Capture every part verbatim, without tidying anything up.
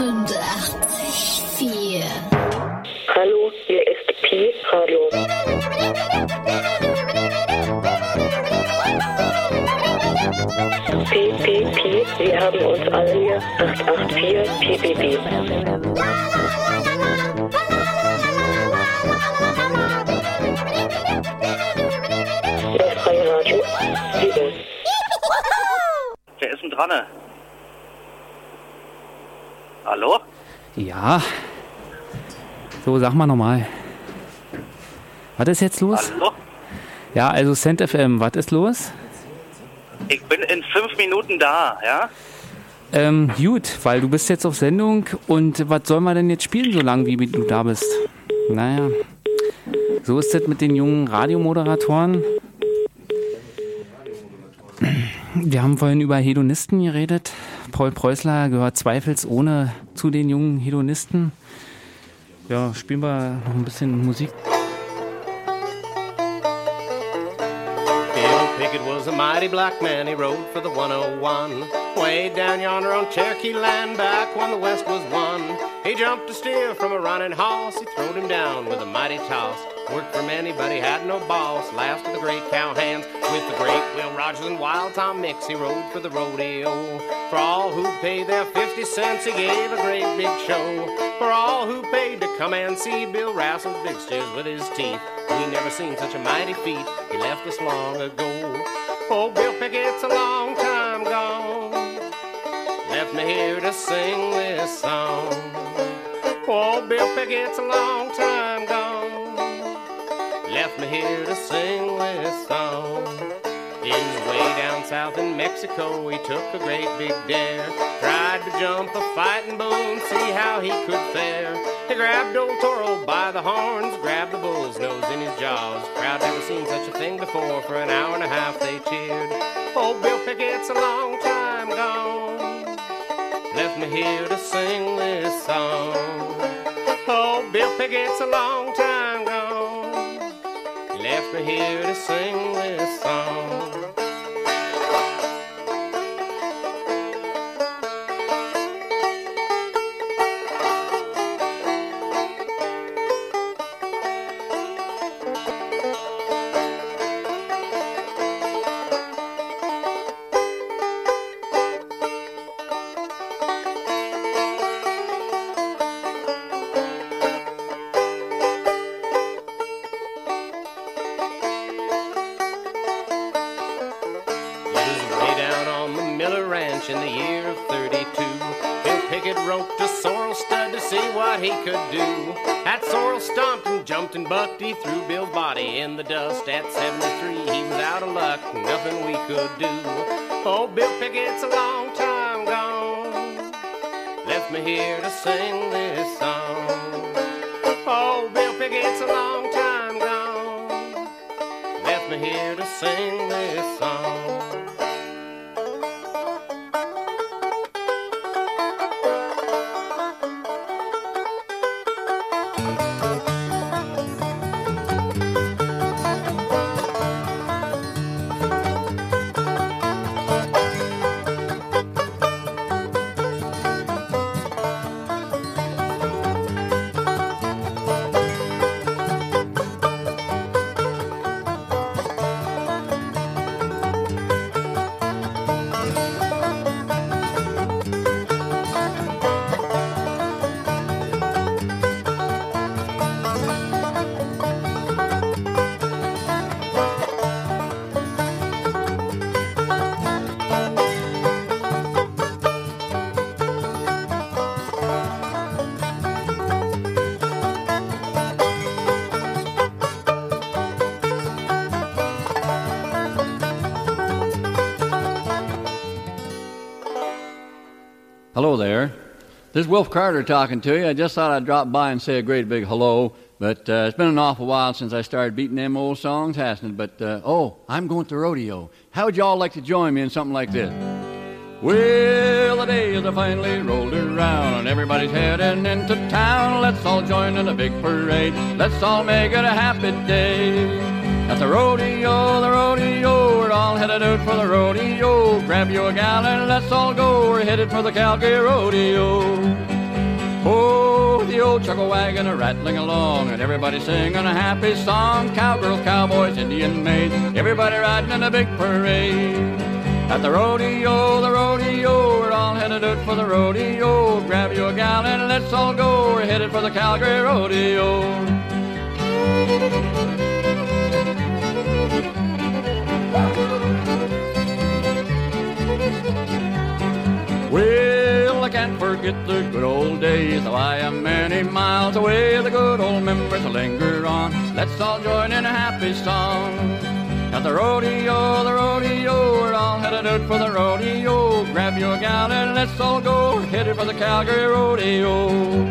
achtundachtzig Komma vier. Hallo, hier ist Pi, hallo. Pi, Pi, Pi, wir haben uns alle hier. acht acht vier, Pi, Pi, Pi. Wer ist denn dran? Hallo? Ja. So, sag mal nochmal. Was ist jetzt los? Hallo? Ja, also Cent F M, was ist los? Ich bin in fünf Minuten da, ja? Ähm, gut, weil du bist jetzt auf Sendung und was soll man denn jetzt spielen, solange wie du da bist? Naja, so ist das mit den jungen Radiomoderatoren. Wir haben vorhin über Hedonisten geredet. Paul Preußler gehört zweifelsohne zu den jungen Hedonisten. Ja, spielen wir noch ein bisschen Musik. Bill Pickett was a mighty black man, he rode for the one oh one. Way down yonder on Cherokee land, back when the West was won. He jumped a steer from a running horse, he throwed him down with a mighty toss. Worked for many, but he had no boss. Last of the great cowhands with the great Will Rogers and Wild Tom Mix. He rode for the rodeo. For all who paid their fifty cents, he gave a great big show. For all who paid to come and see Bill rassled big steers with his teeth. We never seen such a mighty feat. He left us long ago. Oh, Bill Pickett's a long time gone. Left me here to sing this song. Oh, Bill Pickett's a long time gone. Left me here to sing this song. His way down south in Mexico, he took a great big dare. Tried to jump a fighting bull and see how he could fare. He grabbed old Toro by the horns, grabbed the bull's nose in his jaws. Crowd never seen such a thing before, for an hour and a half they cheered. Oh, Bill Pickett's a long time gone. Left me here to sing this song. Oh, Bill Pickett's a long time gone. Left me here to sing this song. And bucked, he threw Bill's body in the dust. At seventy-three, he was out of luck. Nothing we could do. Oh, Bill Pickett's a long time gone. Left me here to sing this song. Oh, Bill Pickett's a long time gone. Left me here to sing this song. Hello there. This is Wolf Carter talking to you. I just thought I'd drop by and say a great big hello, but uh, it's been an awful while since I started beating them old songs, hasn't it? But, uh, oh, I'm going to rodeo. How would y'all like to join me in something like this? Well, the days have finally rolled around and everybody's heading into town. Let's all join in a big parade. Let's all make it a happy day. At the rodeo, the rodeo, we're all headed out for the rodeo. Grab you a gal and let's all go, we're headed for the Calgary Rodeo. Oh, the old chuckle wagon a-rattling along, and everybody singing a happy song. Cowgirls, cowboys, Indian maids, everybody riding in a big parade. At the rodeo, the rodeo, we're all headed out for the rodeo. Grab you a gal and let's all go, we're headed for the Calgary Rodeo. Well, I can't forget the good old days, though I am many miles away. The good old memories linger on, let's all join in a happy song. At the rodeo, the rodeo, we're all headed out for the rodeo. Grab your gal and let's all go, headed for the Calgary Rodeo.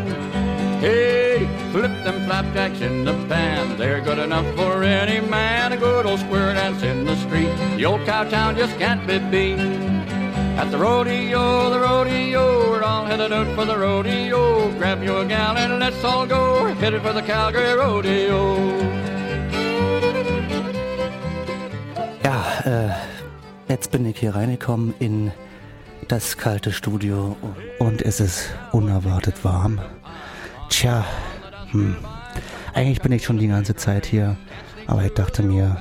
Hey, flip them flapjacks in the pan, they're good enough for any man. A good old square dance in the street, the old cow town just can't be beat. At the rodeo, the rodeo, we're all headed out for the rodeo. Grab your gal and let's all go, headed for the Calgary Rodeo. Ja, äh, jetzt bin ich hier reingekommen in das kalte Studio und es ist unerwartet warm. Tja, hm. Eigentlich bin ich schon die ganze Zeit hier, aber ich dachte mir,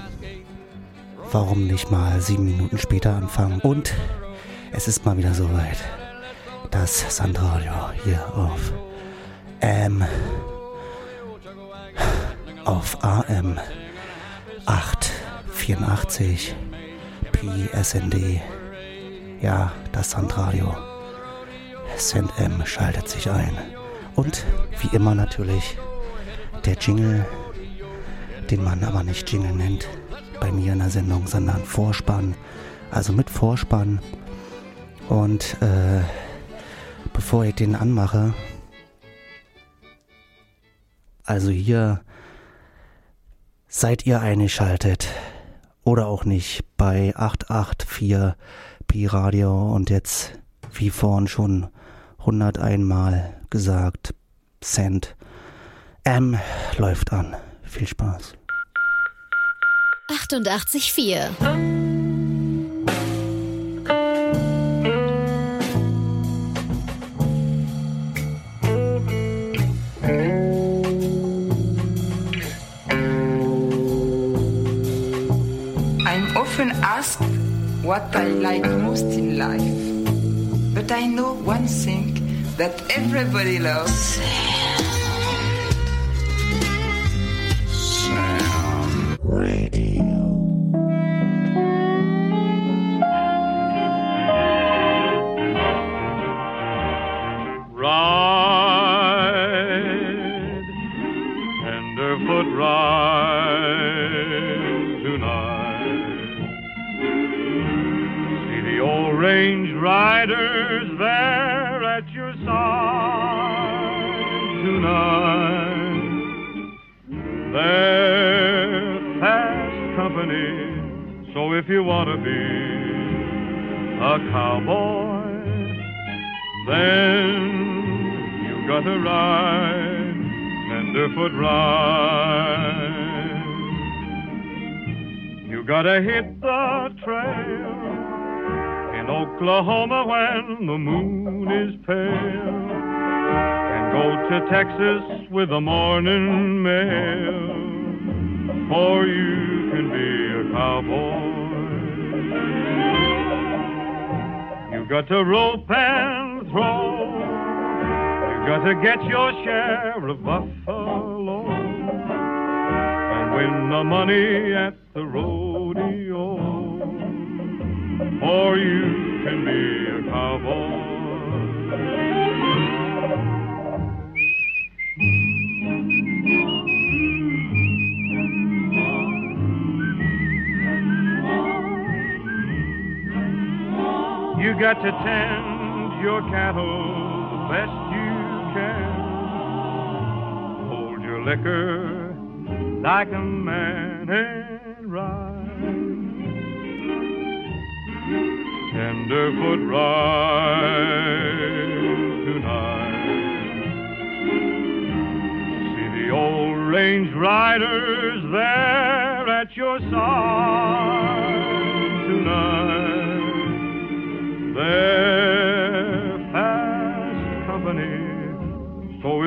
warum nicht mal sieben Minuten später anfangen? Und es ist mal wieder soweit, das Sandradio hier auf ähm, auf A M acht. vierundachtzig P S N D, ja, das Sandradio. Send M schaltet sich ein. Und wie immer natürlich der Jingle, den man aber nicht Jingle nennt bei mir in der Sendung, sondern Vorspann, also mit Vorspann. Und äh, bevor ich den anmache, also hier seid ihr eingeschaltet. Oder auch nicht bei acht acht vier Pi Radio und jetzt, wie vorhin schon hunderteins Mal gesagt, Cent M läuft an. Viel Spaß. achtundachtzig Komma vier Often asked what I like most in life, but I know one thing that everybody loves. Sam Radio. Ride, tenderfoot ride tonight. Range riders there at your side tonight. They're fast company, so if you want to be a cowboy, then you got to ride tenderfoot ride. You got to hit the trail. Oklahoma when the moon is pale, and go to Texas with the morning mail, for you can be a cowboy. You got to rope and throw, you got to get your share of buffalo, and win the money at the rodeo. Or you can be a cowboy. You got to tend your cattle best you can. Hold your liquor like a man and ride. Tenderfoot ride tonight. See the old range riders there at your side tonight. They're fast company,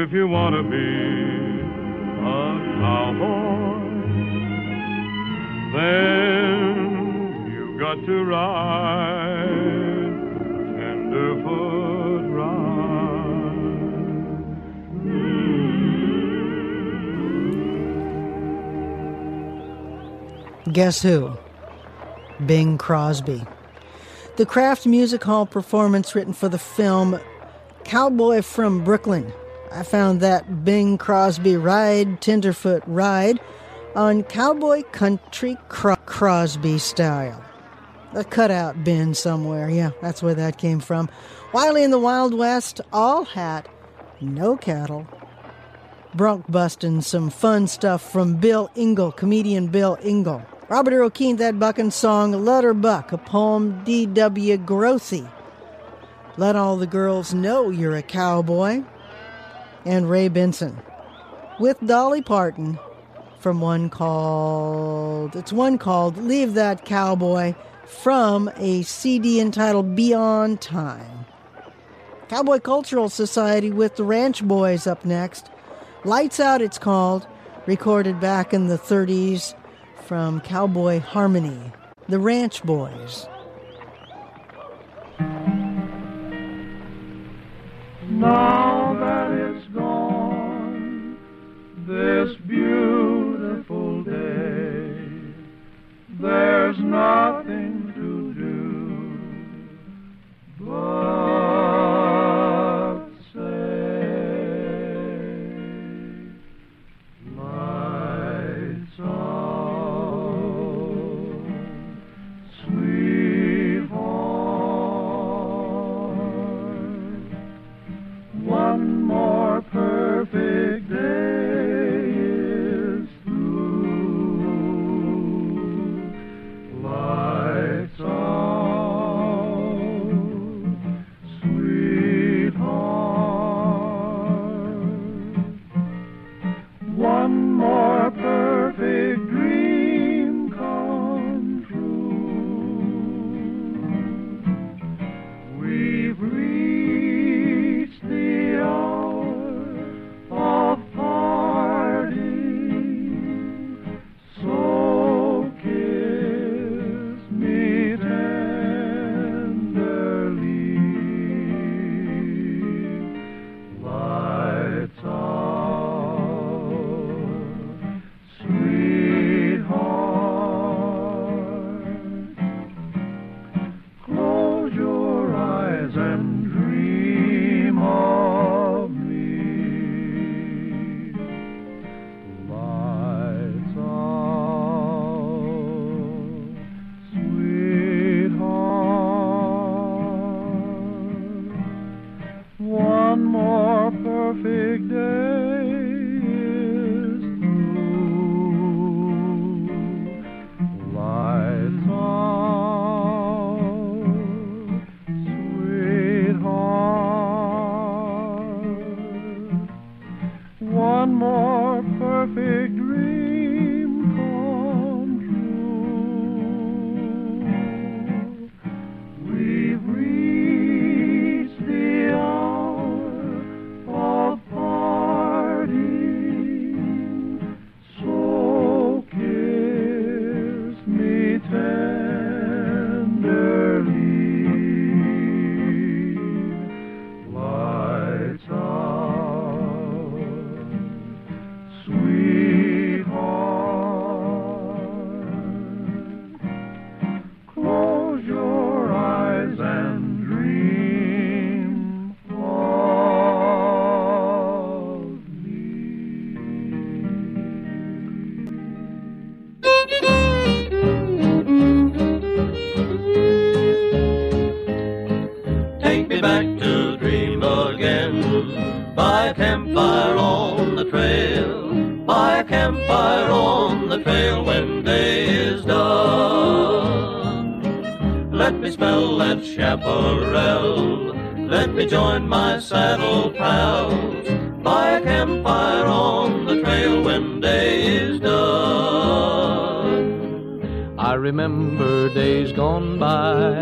if you want to be a cowboy, then you got to ride tenderfoot ride. Guess who? Bing Crosby. The Kraft Music Hall performance written for the film Cowboy from Brooklyn. I found that Bing Crosby ride, tenderfoot ride, on Cowboy Country Cro- Crosby style. A cutout bin somewhere, yeah, that's where that came from. Wiley in the Wild West, all hat, no cattle. Bronc bustin', some fun stuff from Bill Engel, comedian Bill Engel. Robert Earl Keen, that buckin' song, Let Her Buck, a poem D W Grossi. Let All the Girls Know You're a Cowboy, and Ray Benson, with Dolly Parton, from one called, it's one called Leave That Cowboy, from a C D entitled Beyond Time. Cowboy Cultural Society with the Ranch Boys up next. Lights Out, it's called, recorded back in the thirties from Cowboy Harmony, the Ranch Boys. Now that it's gone, this beautiful day, there's nothing to do but say, lights out, sweet. One more perfect day is through. Lights out, sweetheart. One more perfect dream come true. We've reached the hour of parting, so kiss me tenderly. Lights out, sweetheart. Close your eyes and perfect day is through. Lights out, sweetheart. One more perfect dream come true. We've reached the hour. Remember days gone by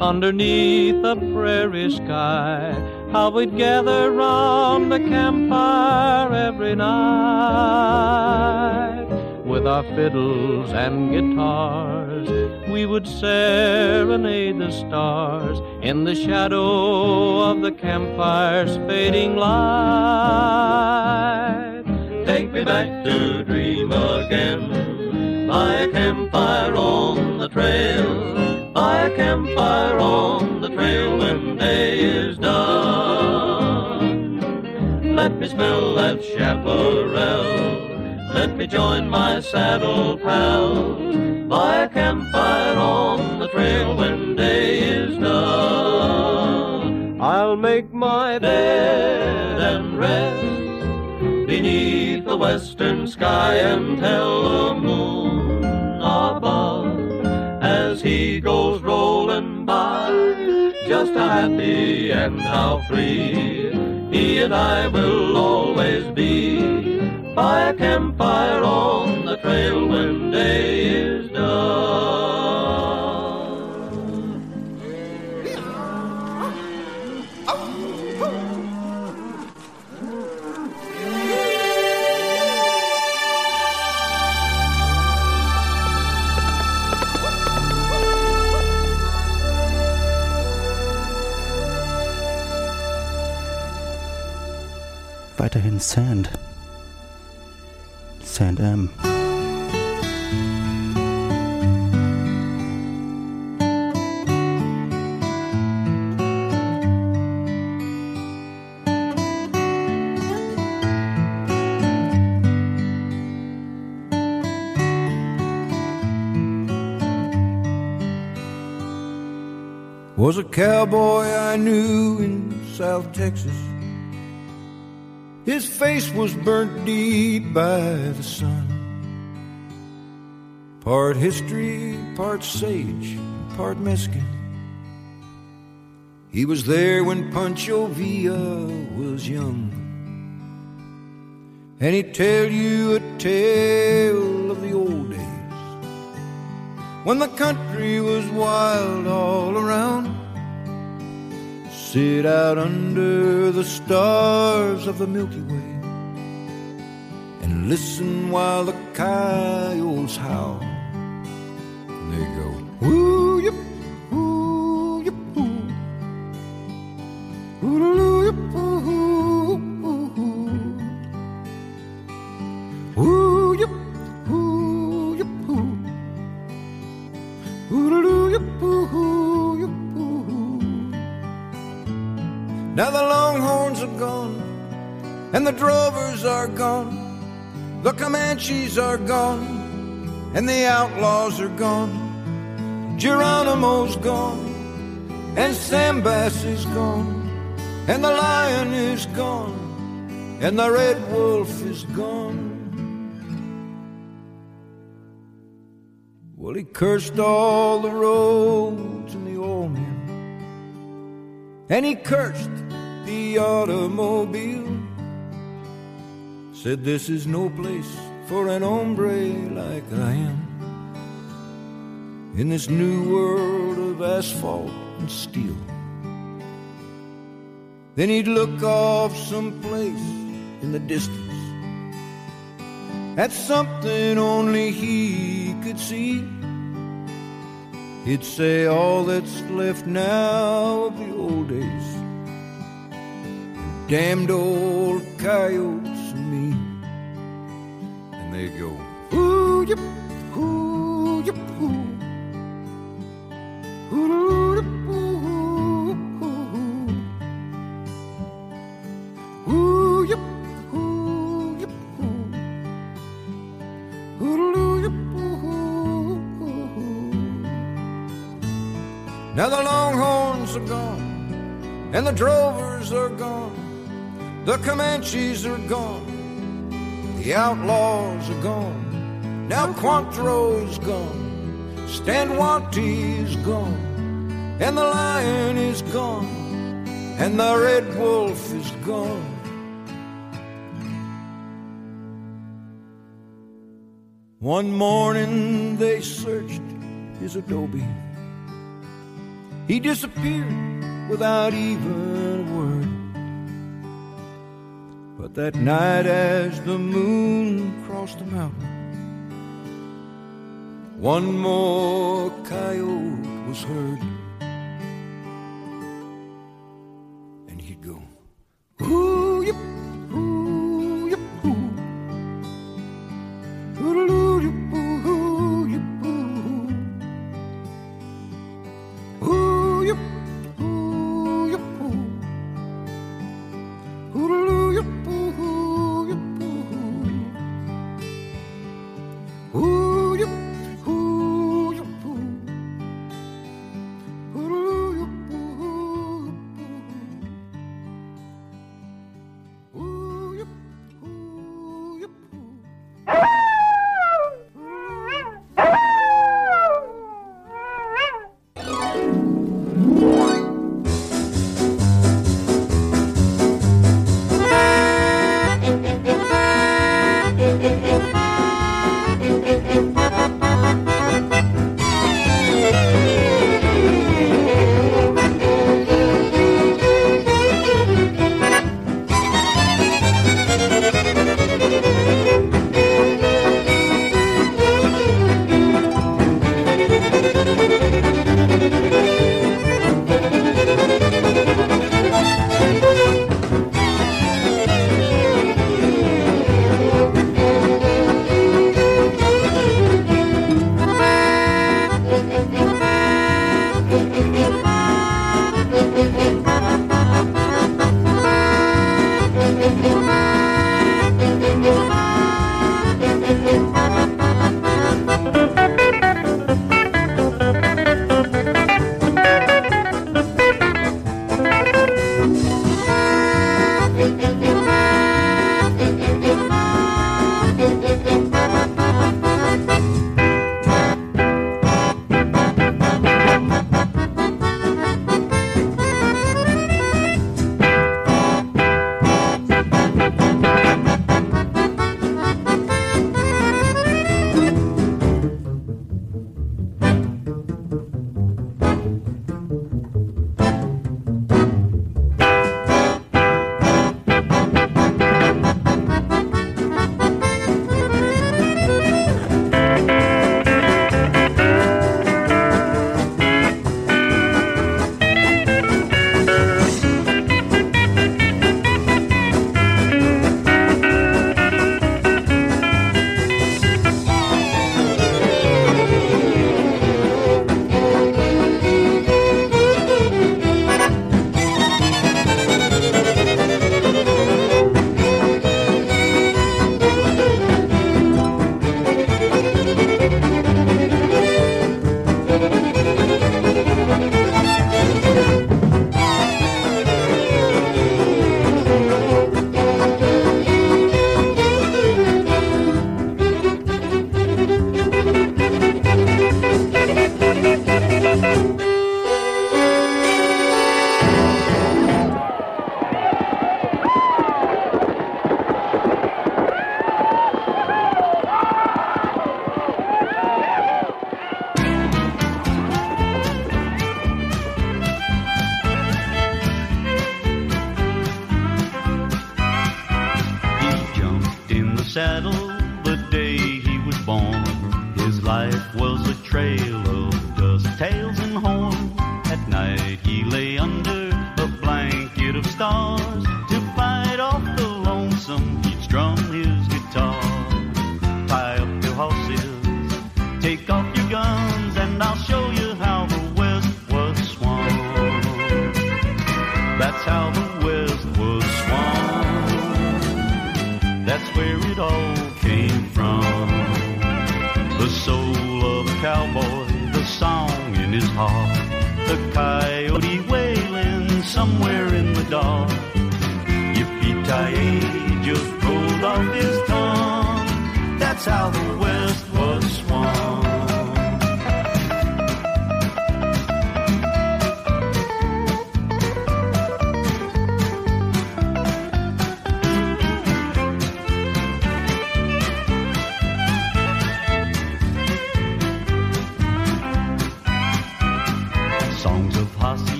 underneath the prairie sky, how we'd gather round the campfire every night. With our fiddles and guitars, we would serenade the stars in the shadow of the campfire's fading light. Take me back to dream again, by a campfire on the trail, by a campfire on the trail when day is done. Let me smell that chaparral, let me join my saddle pals, by a campfire on the trail when day is done. I'll make my bed and rest beneath the western sky and tell the moon above as he goes rolling by just how happy and how free he and I will always be, by a campfire on the trail when day is done. Weiterhin Sand. Sand M. Was a cowboy I knew in South Texas. His face was burnt deep by the sun. Part history, part sage, part Mexican. He was there when Pancho Villa was young. And he'd tell you a tale of the old days, when the country was wild all around. Sit out under the stars of the Milky Way and listen while the coyotes howl. And they go, woo yip, woo yip, woo, woo yip, woo, woo, woo yip, woo yip, woo, woo yip, woo. Now the longhorns are gone, and the drovers are gone, the Comanches are gone, and the outlaws are gone. Geronimo's gone, and Sambas is gone, and the lion is gone, and the red wolf is gone. Well, he cursed all the roads and the oil men, and he cursed the automobile. Said this is no place for an hombre like I am, in this new world of asphalt and steel. Then he'd look off someplace in the distance at something only he could see. He'd say all that's left now of the old days, the damned old coyotes and me. And they go, ooh, yip, ooh, yip, ooh, ooh, yip, ooh, ooh, ooh, yip, ooh, yip, ooh, ooh, yip, ooh. Now the longhorns are gone, and the drovers are gone, the Comanches are gone, the outlaws are gone. Now Cointro's gone, Stanwante's gone, and the lion is gone, and the red wolf is gone. One morning they searched his adobe He disappeared without even a word. But that night as the moon crossed the mountain, one more coyote was heard. And he'd go, ooh, yip, ooh, yip, ooh. Ooh, yip, ooh, yip, ooh. Ooh, yip, ooh, yip, ooh. Ooh, yip, ooh, yip, ooh. Ooh, yip, ooh, yip, ooh. Ooh, yip, ooh, yip, ooh.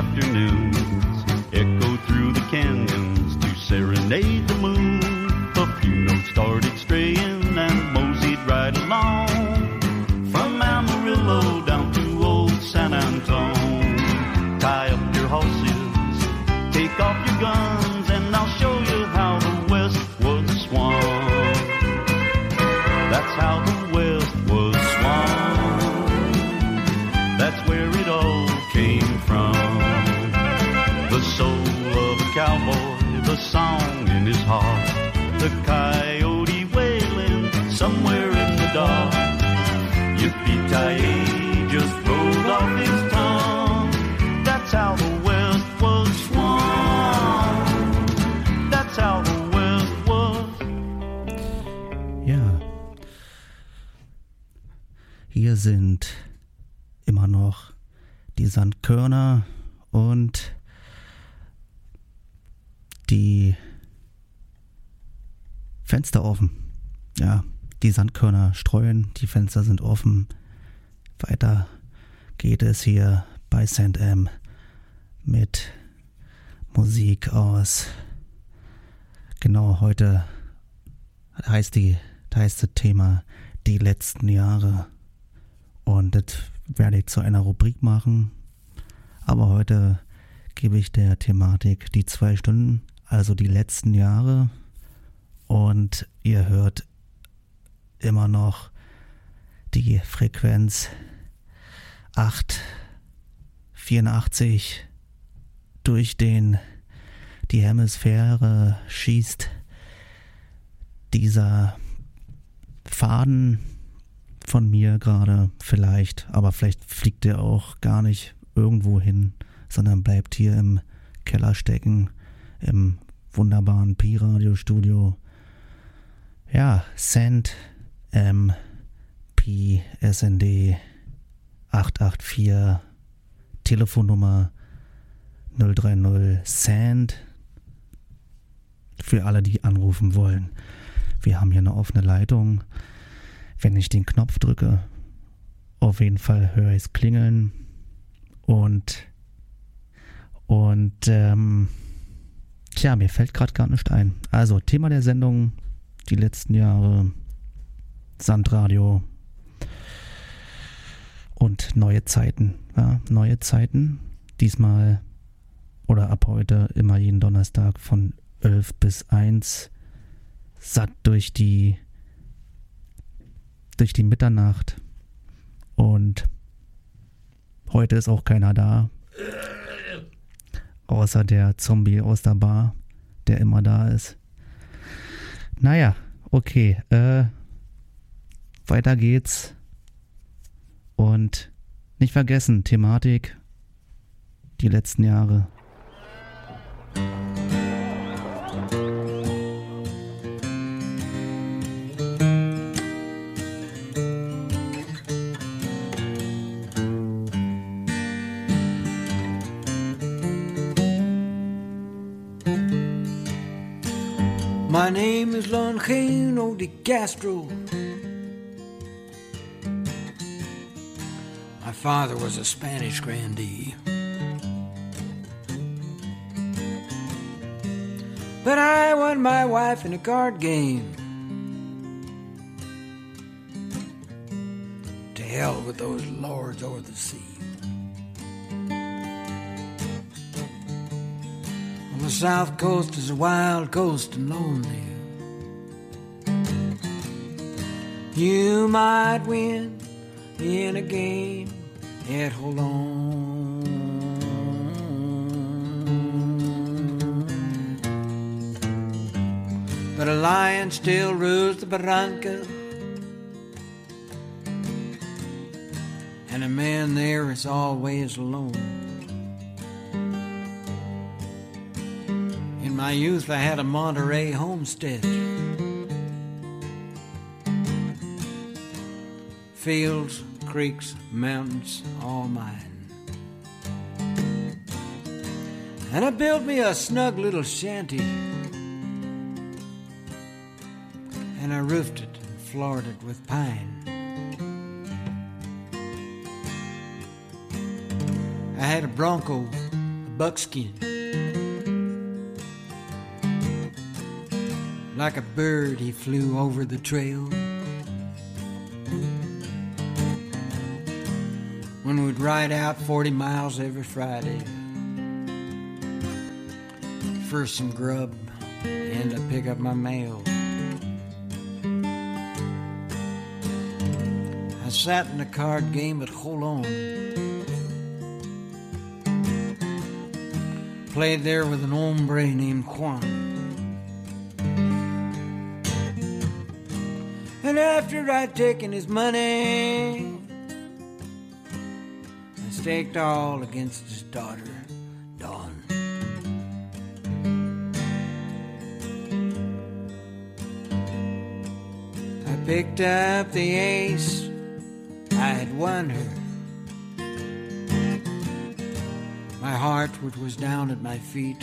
afternoons echo through the canyons to serenade the moon. A few notes started straying and moseyed right along from Amarillo down to old San Antone. Tie up your horses, take off your guns, and I'll show you how the West was swung. That's how the cowboy, the song in his heart, the coyote wailing somewhere in the dark. Yippee-ki-yay just rolled off his tongue. That's how the West was swung. That's how the West was. Ja, hier sind immer noch die Sandkörner und die Fenster offen. Ja, die Sandkörner streuen, die Fenster sind offen. Weiter geht es hier bei Sand-M mit Musik aus. Genau, heute heißt die heißt das Thema die letzten Jahre. Und das werde ich zu einer Rubrik machen. Aber heute gebe ich der Thematik die zwei Stunden. Also die letzten Jahre, und ihr hört immer noch die Frequenz acht vierundachtzig durch den die Hemisphäre schießt. Dieser Faden von mir gerade vielleicht, aber vielleicht fliegt der auch gar nicht irgendwo hin, sondern bleibt hier im Keller stecken. Im wunderbaren Pi-Radio-Studio. Ja, Send M Pi S N D acht acht vier, Telefonnummer null drei null Send. Für alle, die anrufen wollen. Wir haben hier eine offene Leitung. Wenn ich den Knopf drücke, auf jeden Fall höre ich es klingeln. Und und ähm Tja, mir fällt gerade gar nicht ein. Also, Thema der Sendung, die letzten Jahre, Sandradio und neue Zeiten. Ja, neue Zeiten, diesmal oder ab heute immer jeden Donnerstag von elf bis eins, satt durch die, durch die Mitternacht. Und heute ist auch keiner da. Außer der Zombie aus der Bar, der immer da ist. Naja, okay. Äh, weiter geht's. Und nicht vergessen, Thematik, die letzten Jahre. My name is Longino de Castro. My father was a Spanish grandee. But I won my wife in a card game. To hell with those lords over the sea. The South Coast is a wild coast and lonely. You might win in a game, yet hold on. But a lion still rules the barranca, and a man there is always alone. In my youth, I had a Monterey homestead. Fields, creeks, mountains, all mine. And I built me a snug little shanty. And I roofed it and floored it with pine. I had a Bronco buckskin, like a bird he flew over the trail. When we'd ride out forty miles every Friday for some grub and to pick up my mail. I sat in a card game at Colon, played there with an hombre named Juan. And after I'd taken his money, I staked all against his daughter, Dawn. I picked up the ace, I had won her. My heart, which was down at my feet,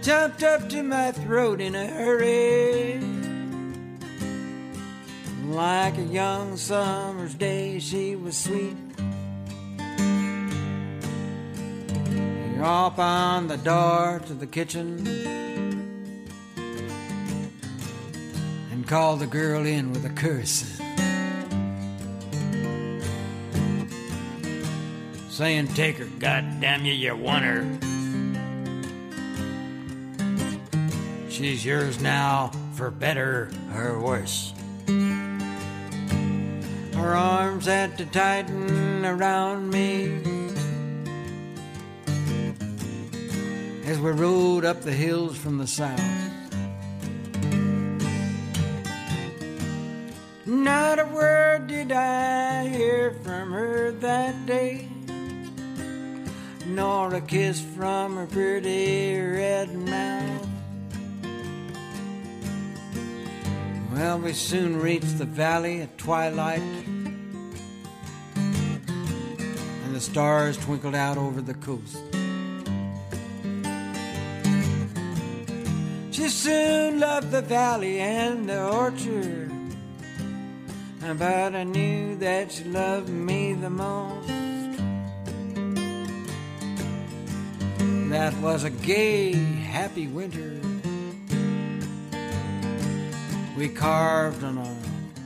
jumped up to my throat in a hurry, like a young summer's day. She was sweet. You're off on the door to the kitchen and called the girl in with a curse, saying, "Take her, goddamn you, you want her. She's yours now, for better or worse." Her arms had to tighten around me as we rode up the hills from the south. Not a word did I hear from her that day, nor a kiss from her pretty red mouth. Well, we soon reached the valley at twilight, and the stars twinkled out over the coast. She soon loved the valley and the orchard, but I knew that she loved me the most. That was a gay, happy winter. We carved on a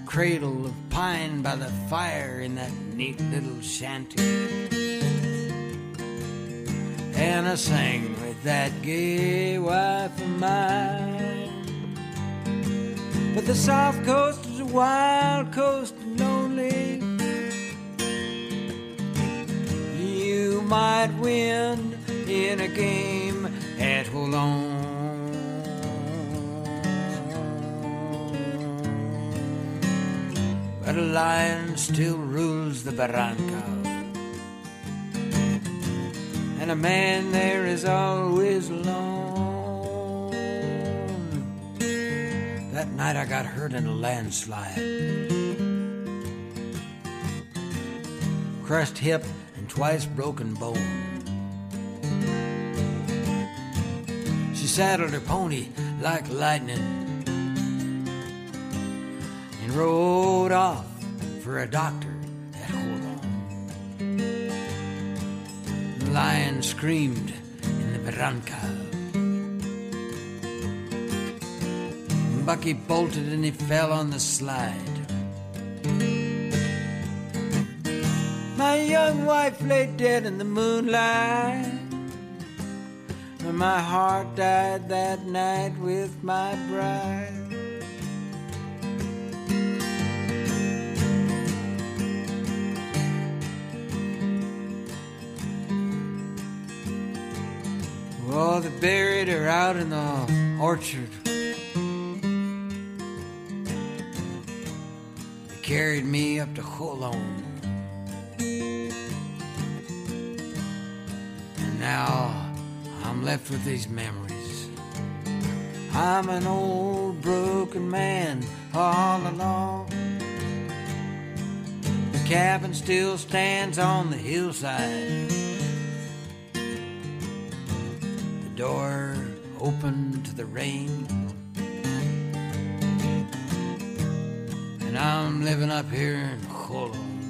cradle of pine by the fire in that neat little shanty, and I sang with that gay wife of mine. But the south coast is a wild coast and lonely. You might win in a game at Holon. But a lion still rules the barranca, and a man there is always alone. That night I got hurt in a landslide, crushed hip and twice broken bone. She saddled her pony like lightning, rode off for a doctor at Holon. The lion screamed in the barranca. Bucky bolted and he fell on the slide. My young wife lay dead in the moonlight, and my heart died that night with my bride. Oh, they buried her out in the orchard. They carried me up to Colon, and now I'm left with these memories. I'm an old broken man all alone. The cabin still stands on the hillside, door open to the rain, and I'm living up here in Colon,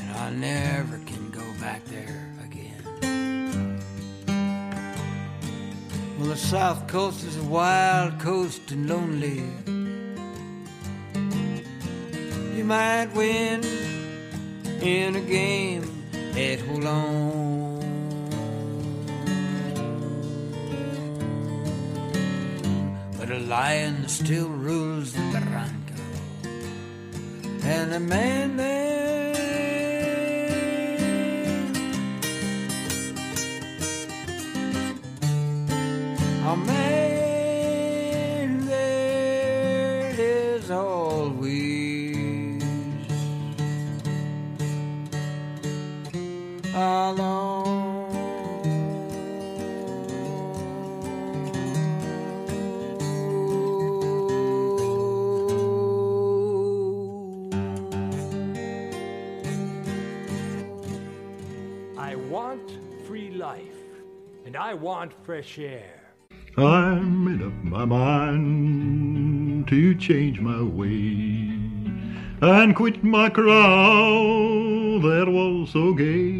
and I I never can go back there again. Well, the South Coast is a wild coast and lonely. You might win in a game at Hold On, but a lion still rules the barranco, and a man there, a man. I want fresh air. I made up my mind to change my way and quit my crowd that was so gay,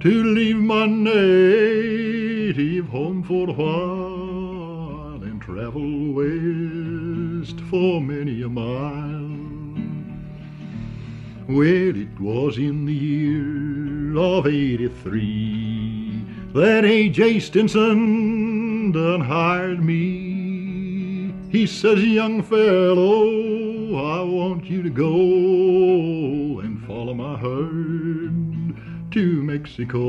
to leave my native home for a while and travel west for many a mile. Well, it was in the year of eighty-three that A J. Stinson done hired me. He says, young fellow, I want you to go and follow my herd to Mexico.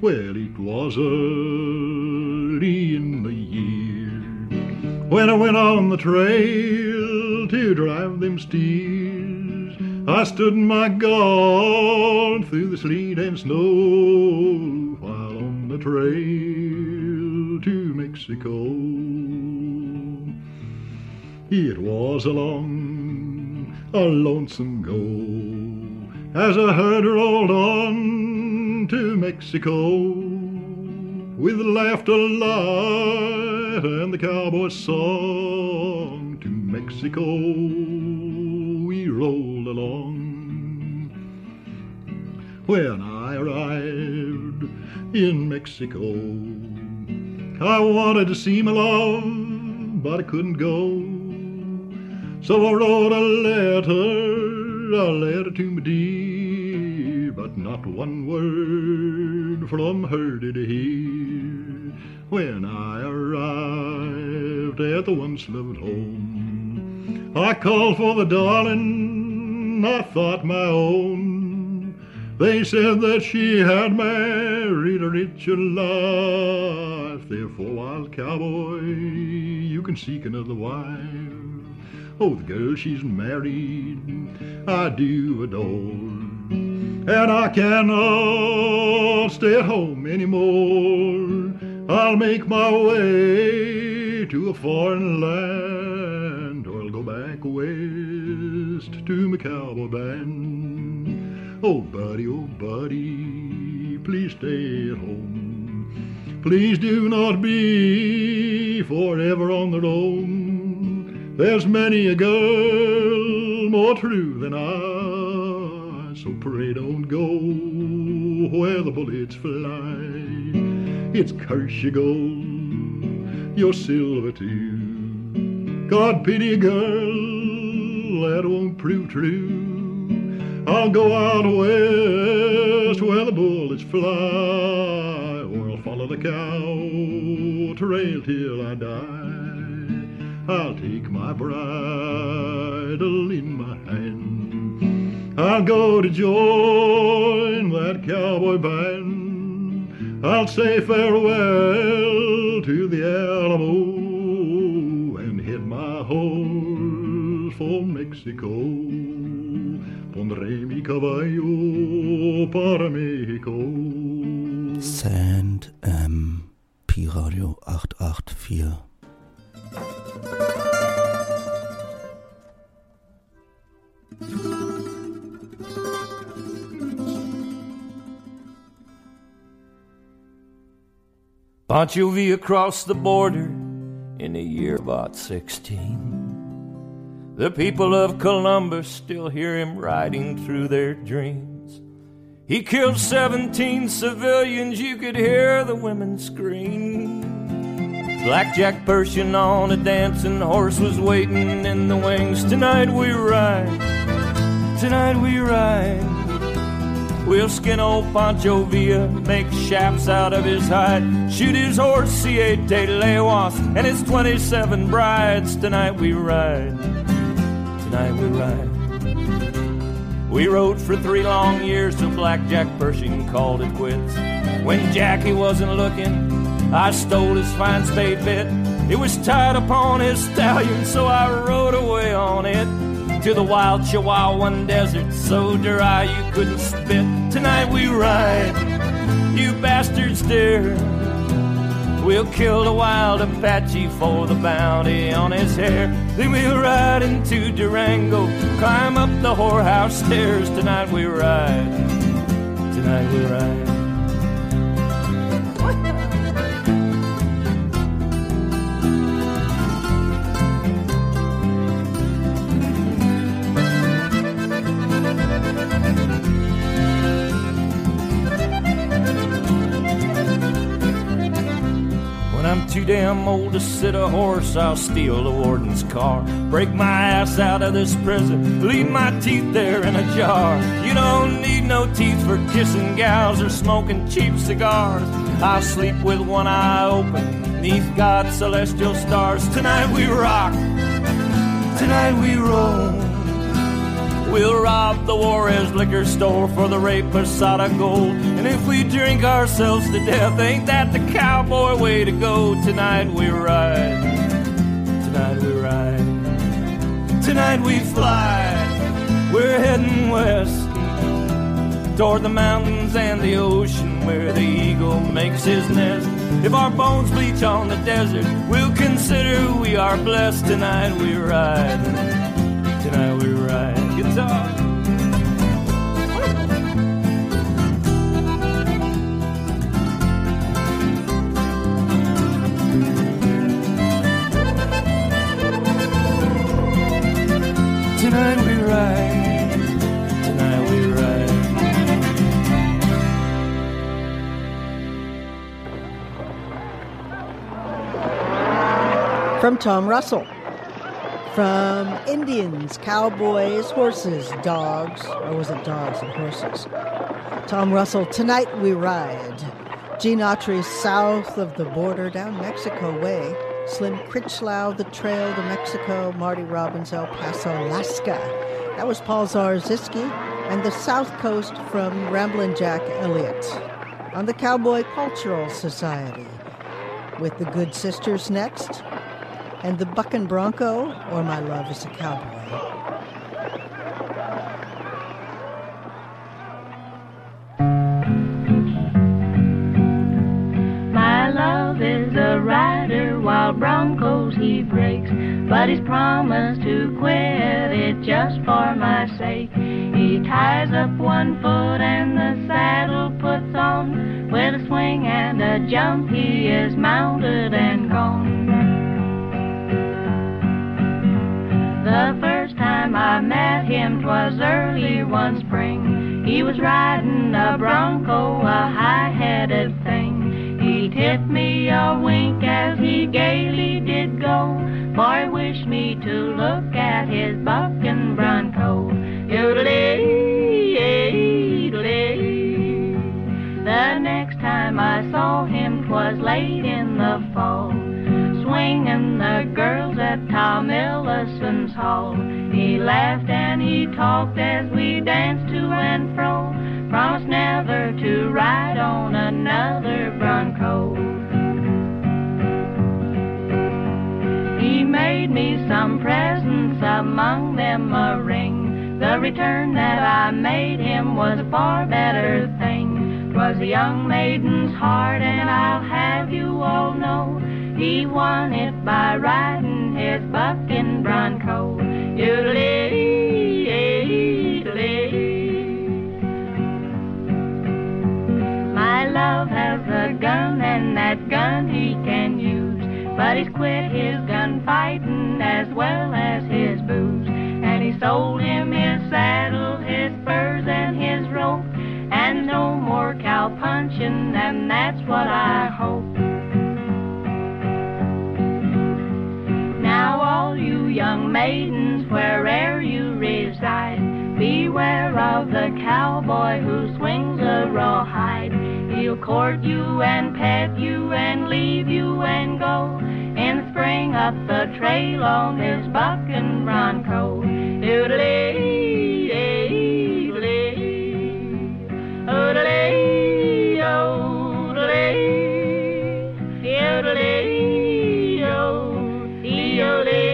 Well, it was early in the year when I went on the trail to drive them steers. I stood my guard through the sleet and snow while on the trail to Mexico. It was a long, a lonesome go as I herd rolled on to Mexico, with laughter light and the cowboy song. To Mexico we rolled along. When I arrived in Mexico, I wanted to see my love, but I couldn't go. So I wrote a letter, a letter to my dear, but not one word from her did I hear. When I arrived at the once-loved home, I called for the darling I thought my own. They said that she had married a richer life. Therefore, wild cowboy, you can seek another wife. Oh, the girl she's married, I do adore, and I cannot stay at home anymore. I'll make my way to a foreign land, or I'll go back away to my cowboy band. Oh, buddy, oh, buddy, please stay at home. Please do not be forever on the roam. There's many a girl more true than I, so pray don't go where the bullets fly. It's curse your gold, your silver too. God pity a girl that won't prove true. I'll go out west where the bullets fly, or I'll follow the cow trail till I die. I'll take my bridle in my hand, I'll go to join that cowboy band. I'll say farewell to the Alamo and hit my home for Mexico. Pondré mi caballo para Mexico. Sand M. Piradio acht acht vier. Pancho Villa crossed the border in the year about sixteen. The people of Columbus still hear him riding through their dreams. He killed seventeen civilians, you could hear the women scream. Blackjack Pershing on a dancing horse was waiting in the wings. Tonight we ride, tonight we ride. We'll skin old Pancho Villa, make chaps out of his hide. Shoot his horse, Siete Lewas, and his twenty-seven brides. Tonight we ride, tonight we ride. We rode for three long years till Blackjack Pershing called it quits. When Jackie wasn't looking, I stole his fine spade bit. It was tied upon his stallion, so I rode away on it to the wild Chihuahuan desert, so dry you couldn't spit. Tonight we ride, you bastards dear. We'll kill the wild Apache for the bounty on his hair. Then we'll ride into Durango, climb up the whorehouse stairs. Tonight we ride, tonight we ride. I'm too damn old to sit a horse, I'll steal the warden's car. Break my ass out of this prison, leave my teeth there in a jar. You don't need no teeth for kissing gals or smoking cheap cigars. I'll sleep with one eye open, neath God's celestial stars. Tonight we rock, tonight we roll. We'll rob the Juarez liquor store for the Ray Posada gold. And if we drink ourselves to death, ain't that the cowboy way to go? Tonight we ride, tonight we ride, tonight we fly. We're heading west toward the mountains and the ocean where the eagle makes his nest. If our bones bleach on the desert, we'll consider we are blessed. Tonight we ride, tonight we ride. Guitar. Tonight we ride, tonight we ride. From Tom Russell. From Indians, cowboys, horses, dogs. Or was it dogs and horses? Tom Russell, Tonight We Ride. Gene Autry, South of the Border, down Mexico way. Slim Critchlow, The Trail to Mexico, Marty Robbins, El Paso, Alaska. That was Paul Zarziski and the South Coast from Ramblin' Jack Elliott on the Cowboy Cultural Society with the Good Sisters next and the Buckin' Bronco, or My Love is a Cowboy. While Broncos he breaks, but he's promised to quit it just for my sake. He ties up one foot and the saddle puts on. With a swing and a jump he is mounted and gone. The first time I met him 'twas early one spring. He was riding a bronco, a high-headed thing. He tipped me a wink as he gaily did go, for he wished me to look at his bucking bronco. Yodelee, yodelee. The next time I saw him 'twas late in the fall, swinging the girls at Tom Ellison's hall. He laughed and he talked as we danced to and fro. Promised never to ride on another bronco. He made me some presents, among them a ring. The return that I made him was a far better thing. 'Twas a young maiden's heart, and I'll have you all know, he won it by riding his bucking bronco. Yodelee, yodelee. My love has a gun, and that gun he can use, but he's quit his gun fighting as well as his booze. sold him his saddle, his spurs, and his rope, and no more cow punching, and that's what I hope. Now all you young maidens, where'er you reside, beware of the cowboy who swings a rawhide. He'll court you and pet you and leave you and go, and spring up the trail on his bucking bronco. Oodle-ay, oodle-ay, oodle-ay, oodle-ay, oodle-ay, oodle-ay.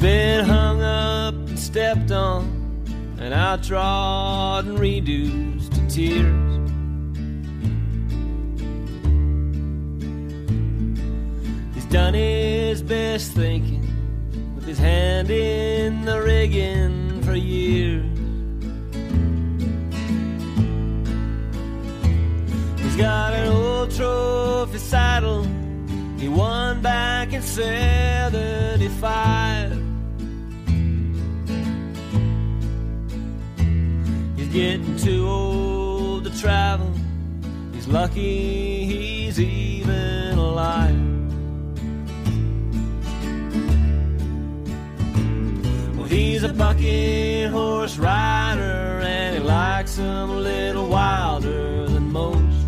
Been hung up and stepped on, and I trod and reduced to tears. He's done his best thinking with his hand in the rigging for years. He's got an old trophy saddle he won back in seventy-five. Getting too old to travel. He's lucky he's even alive. Well, he's a bucking horse rider, and he likes them a little wilder than most.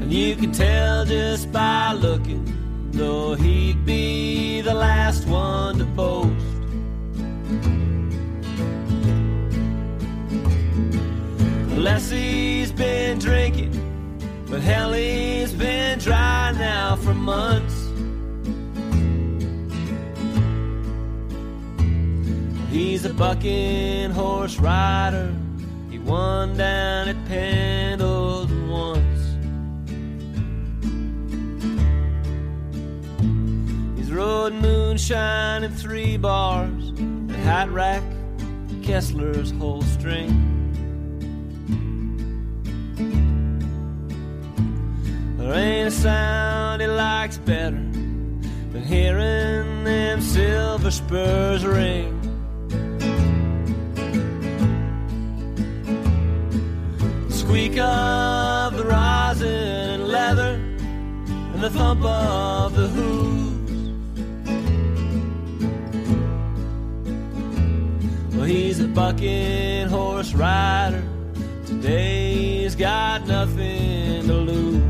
And you can tell just by looking, though he'd be the last one to boast. Unless he's been drinking, but hell, he's been dry now for months. He's a bucking horse rider. He won down at Pendleton once. He's rode moonshine in three bars at Hat Rack, Kessler's whole string. There ain't a sound he likes better than hearing them silver spurs ring. The squeak of the rosin and leather and the thump of the hooves. Well, he's a bucking horse rider. Today he's got nothing to lose.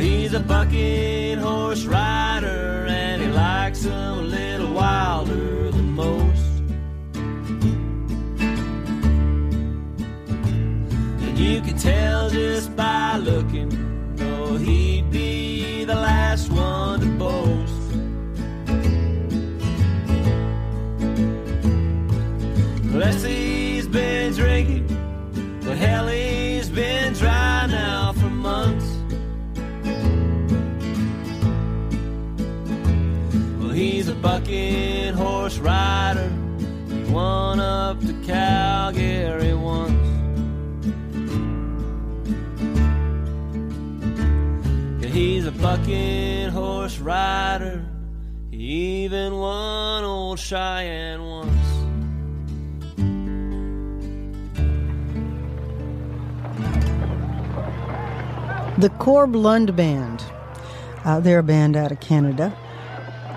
He's a bucking horse rider, and he likes them a little wilder than most. And you can tell just by looking, though he'd be the last one to boast. Unless he's been drinking, but hell, he's been dry now for months. He's a bucking horse rider. He won up to Calgary once. Yeah, he's a bucking horse rider. He even won old Cheyenne once. The Corb Lund Band. Uh, they're a band out of Canada.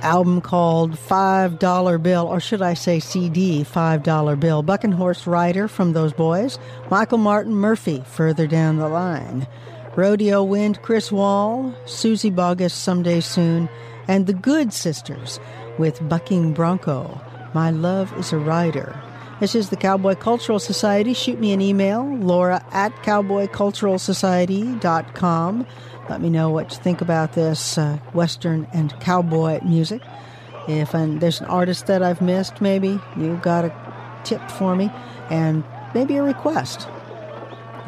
Album called Five Dollar Bill, or should I say C D, Five Dollar Bill. Bucking Horse Rider from those boys. Michael Martin Murphy further down the line. Rodeo Wind, Chris Wall, Susie Boggess Someday Soon, and the Good Sisters with Bucking Bronco, My Love is a Rider. This is the Cowboy Cultural Society. Shoot me an email, Laura at cowboy cultural society dot com. Let me know what you think about this uh, Western and cowboy music. If I'm, there's an artist that I've missed, maybe you've got a tip for me and maybe a request.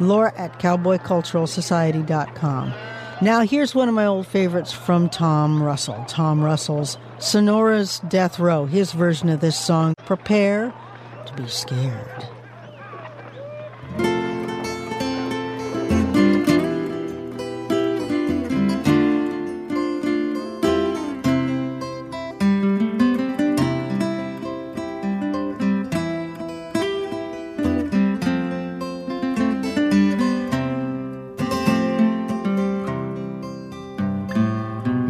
Laura at cowboy cultural society dot com. Now here's one of my old favorites from Tom Russell. Tom Russell's Sonora's Death Row, his version of this song, Prepare to Be Scared.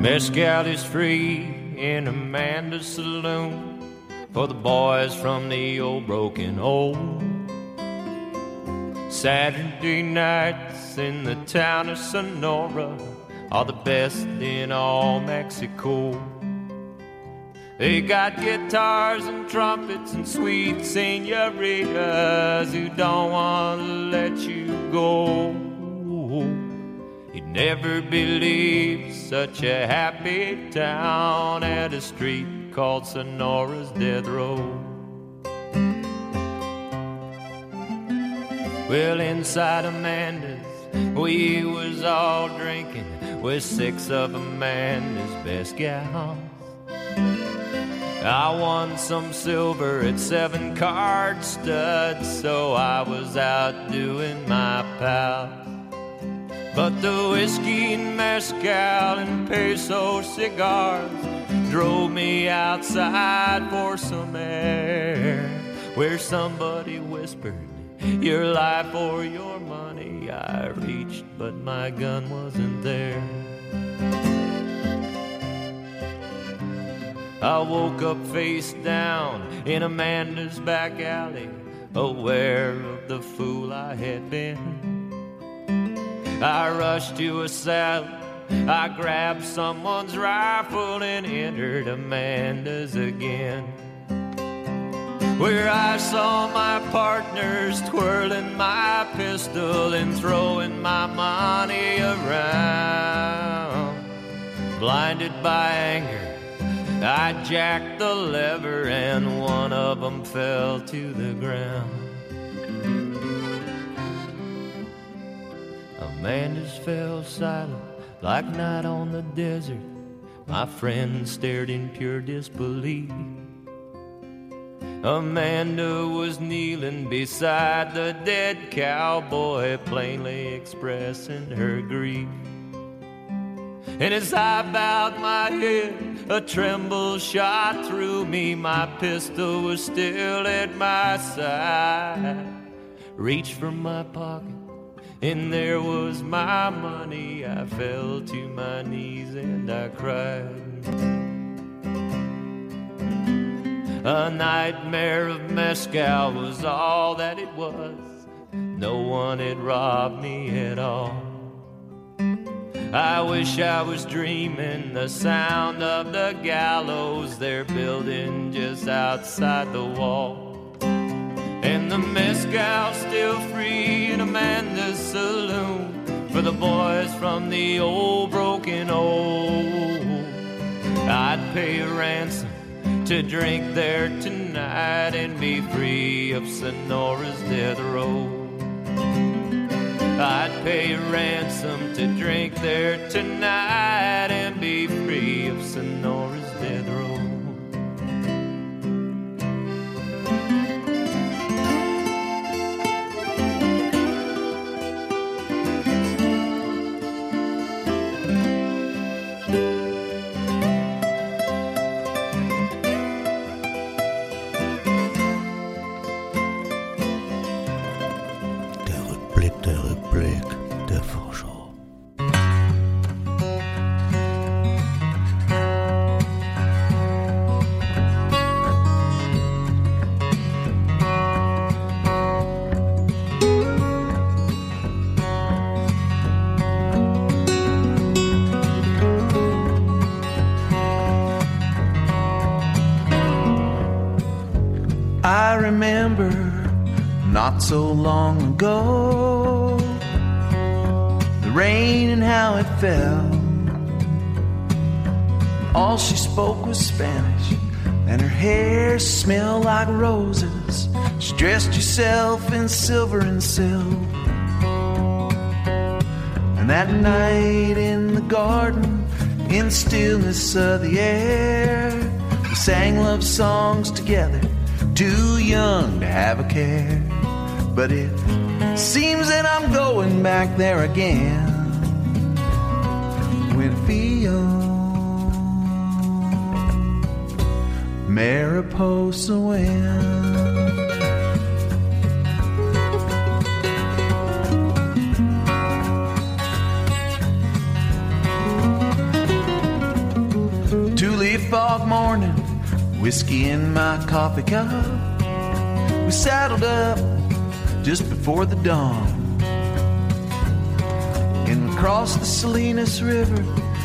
Mezcal is free in Amanda's saloon for the boys from the old broken hole. Saturday nights in the town of Sonora are the best in all Mexico. They got guitars and trumpets and sweet senoritas who don't want to let you go. You'd never believe such a happy town at a street called Sonora's Death Row. Well, inside Amanda's, we was all drinking with six of Amanda's best gals. I won some silver at seven card studs, so I was out doing my pals. But the whiskey and mezcal and peso cigars drove me outside for some air, where somebody whispered, your life or your money. I reached, but my gun wasn't there. I woke up face down in Amanda's back alley, aware of the fool I had been. I rushed to a saddle, I grabbed someone's rifle and entered Amanda's again, where I saw my partners twirling my pistol and throwing my money around. Blinded by anger, I jacked the lever and one of them fell to the ground. Amanda's fell silent like night on the desert. My friend stared in pure disbelief. Amanda was kneeling beside the dead cowboy, plainly expressing her grief. And as I bowed my head, a tremble shot through me. My pistol was still at my side. Reached for my pocket, and there was my money. I fell to my knees and I cried. A nightmare of mezcal was all that it was. No one had robbed me at all. I wish I was dreaming the sound of the gallows they're building just outside the wall. And the mezcal still free in Amanda's saloon for the boys from the old broken old. I'd pay a ransom to drink there tonight and be free of Sonora's Death Row. I'd pay a ransom to drink there tonight and be free of Sonora's Death Row. Not so long ago, the rain and how it fell. All she spoke was Spanish, and her hair smelled like roses. She dressed herself in silver and silk. And that night in the garden, in the stillness of the air, we sang love songs together, too young to have a care. But it seems that I'm going back there again, when it feels Mariposa wind. Fog morning, whiskey in my coffee cup. We saddled up just before the dawn, and we crossed the Salinas River,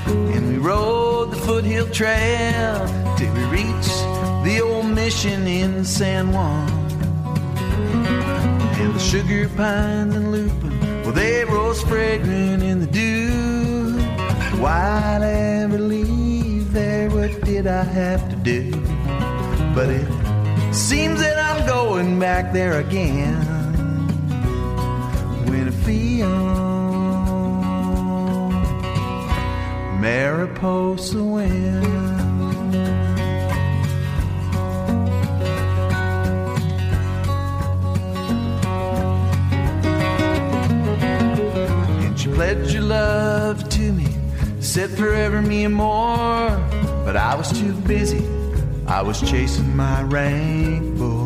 and we rode the foothill trail till we reached the old mission in San Juan. And the sugar pines and lupin, well, they rose fragrant in the dew. Why'd I ever leave there, what did I have to do? But it seems that I'm going back there again, when it feels Mariposa wind. And you pledged your love to me, said forever me and more, but I was too busy, I was chasing my rainbow.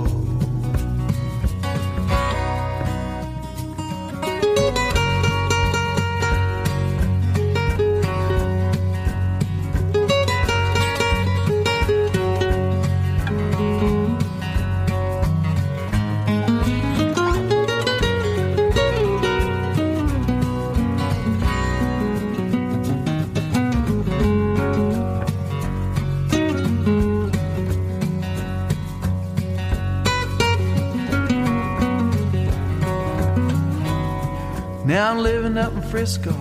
Up in Frisco,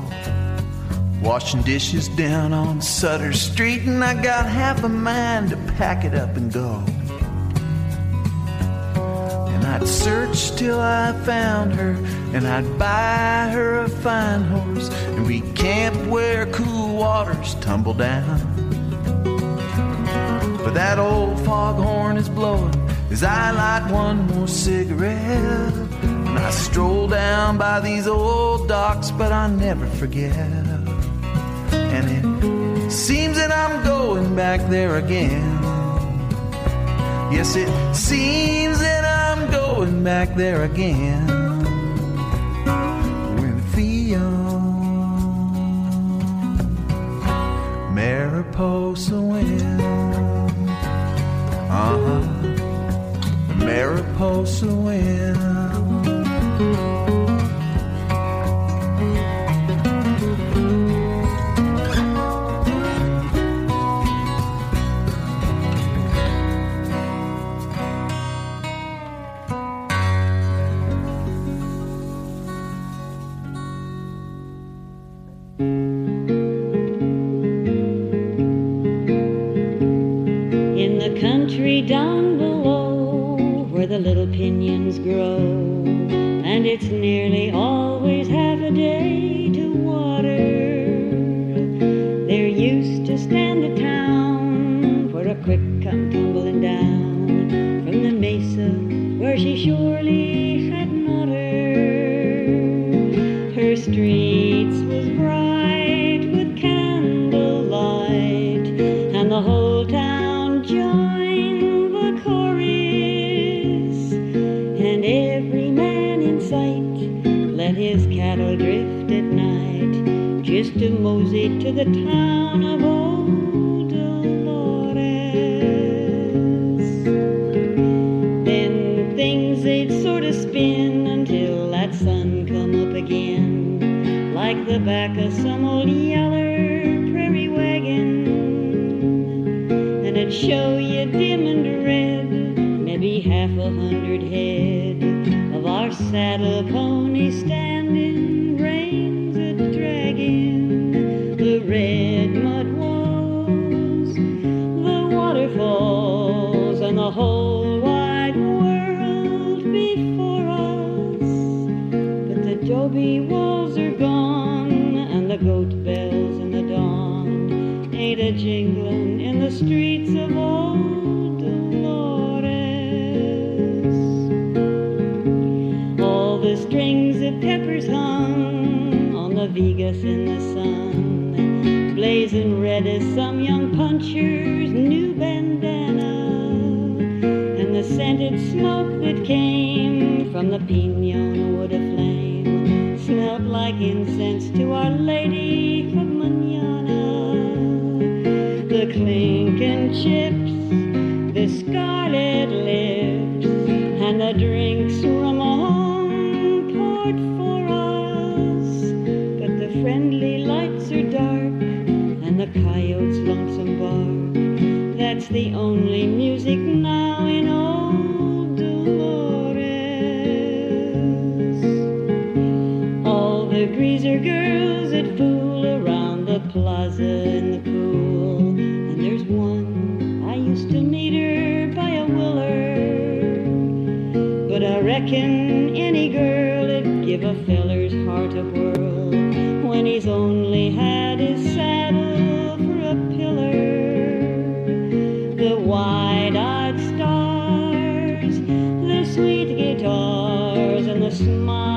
washing dishes down on Sutter Street, and I got half a mind to pack it up and go. And I'd search till I found her, and I'd buy her a fine horse, and we'd camp where cool waters tumble down. But that old foghorn is blowing as I light one more cigarette. I stroll down by these old docks, but I never forget. And it seems that I'm going back there again. Yes, it seems that I'm going back there again, when it feels Mariposa wind. Uh-huh, Mariposa wind. In the country down below, where the little pinions grow, and it's nearly always half a day to water. There used to stand a town for a quick come tumbling down from the mesa where she surely had an otter. Her streets was bright with candlelight, and the whole town joined the chorus, and every man let his cattle drift at night, just to mosey to the town of old Dolores. Then things they'd sort of spin until that sun come up again, like the back of some old yeller prairie wagon. And it'd show you dim and red, maybe half a hundred head of our saddle pony standing, reins a dragging, the red mud walls, the waterfalls, and the whole wide world before us. But the adobe walls are gone, made a jingling in the streets of old Dolores. All the strings of peppers hung on the Vegas in the sun, blazing red as some young puncher's new bandana, and the scented smoke that came from the pinon wood aflame smelt like incense to Our Lady of Manana. The clinking chips, the scarlet lips, and the drinks Ramon poured for us. But the friendly lights are dark, and the coyote's lonesome bark. That's the only music now in all. Greaser girls that fool around the plaza in the pool, and there's one I used to meet her by a willer, but I reckon any girl'd give a feller's heart a whirl when he's only had his saddle for a pillar. The wide-eyed stars, the sweet guitars, and the smile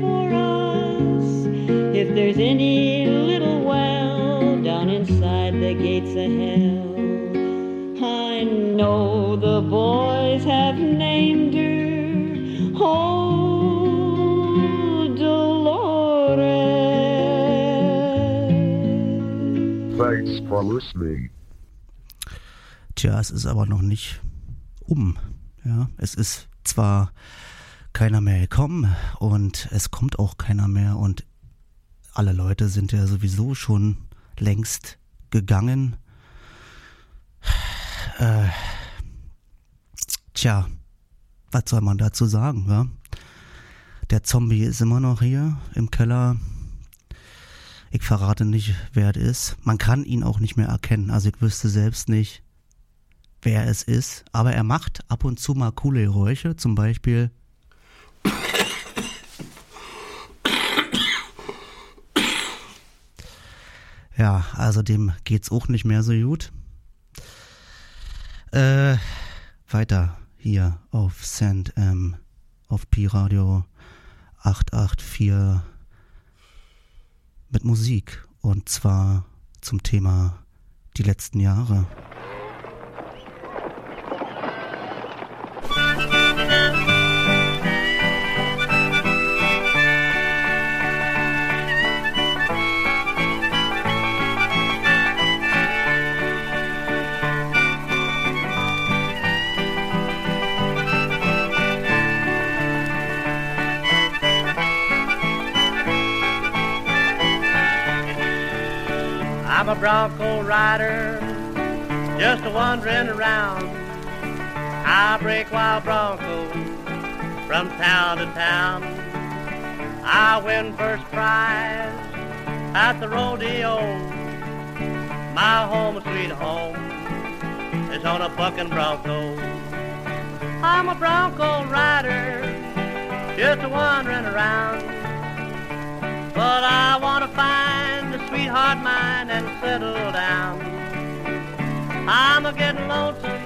for us. If there's any little well down inside the gates of hell, I know the boys have named her Oh Dolores. Thanks for listening. Tja, es ist aber noch nicht um. Ja, es ist zwar keiner mehr gekommen und es kommt auch keiner mehr und alle Leute sind ja sowieso schon längst gegangen. Äh, tja, was soll man dazu sagen, wa? Der Zombie ist immer noch hier im Keller. Ich verrate nicht, wer es ist. Man kann ihn auch nicht mehr erkennen. Also ich wüsste selbst nicht, wer es ist. Aber er macht ab und zu mal coole Geräusche, zum Beispiel ja, also dem geht's auch nicht mehr so gut. Äh, weiter hier auf Sand M, auf Pi Radio acht acht vier mit Musik und zwar zum Thema die letzten Jahre. I'm a bronco rider, just a-wandering around. I break wild broncos from town to town. I win first prize at the rodeo. My home, sweet home, is on a bucking bronco. I'm a bronco rider, just a-wandering around. But I want to find a sweetheart mine and settle down. I'm a-getting lonesome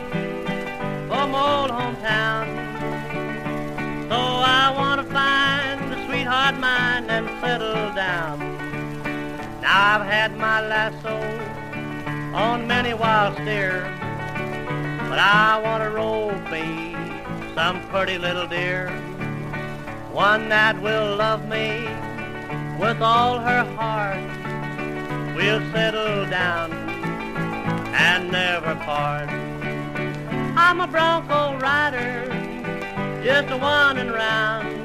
for my old hometown. So I want to find a sweetheart mine and settle down. Now I've had my lasso on many wild steer, but I want to roll me some pretty little deer. One that will love me with all her heart, we'll settle down and never part. I'm a bronco rider, just a wandering round,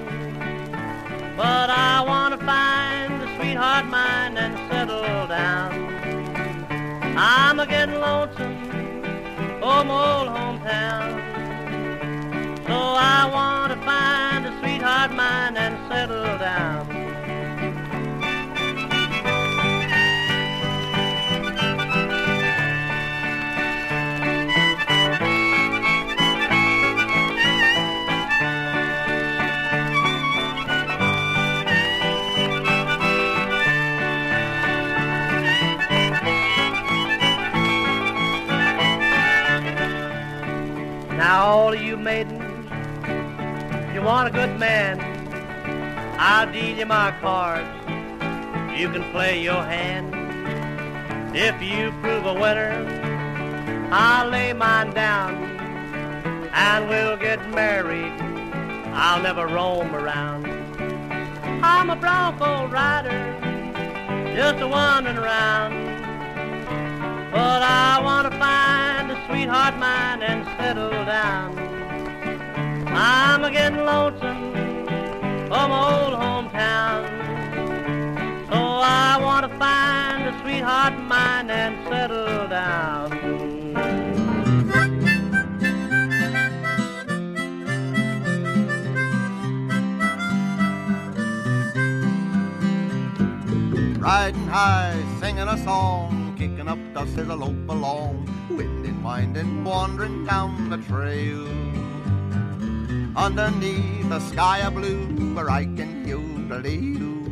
but I want to find a sweetheart mine and settle down. I'm a-getting lonesome for my old hometown, so I want to find a sweetheart mine and settle down. maiden. You want a good man, I'll deal you my cards. You can play your hand. If you prove a winner, I'll lay mine down, and we'll get married. I'll never roam around. I'm a bronco rider, just a wandering around. But I want to find a sweetheart mine and settle down. I'm a getting lonesome from old hometown. So I want to find a sweetheart mine and settle down. Riding high, singing a song, kicking up dust as I lope along, winding, winding, wandering down the trail. Underneath a sky of blue, where I can hear the leeoo,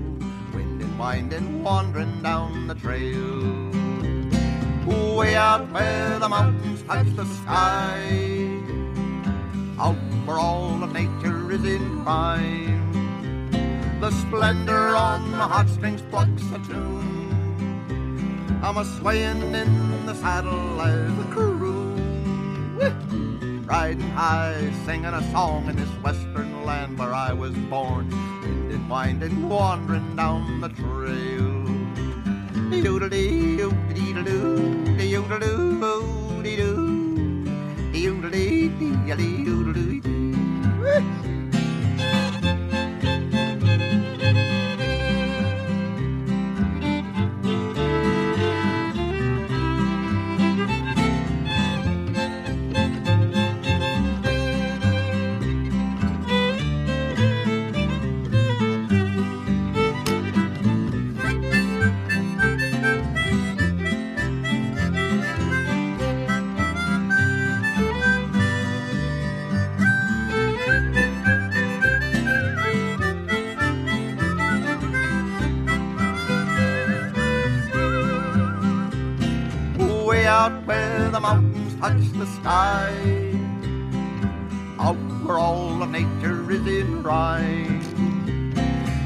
winding, winding, wandering down the trail. Way out where the mountains touch the sky, out where all of nature is in fine. The splendor on my heartstrings plucks a tune. I'm a-swaying in the saddle as a croon. Riding high, singing a song in this western land where I was born. Winding, winding, wandering down the trail. Doodle-dee, doodle-dee-doo, doodle-doo-doo-dee-doo, doodle-dee-dee-dee-doo-doo-dee-doo. Touch the sky, out where all of nature is in rhyme.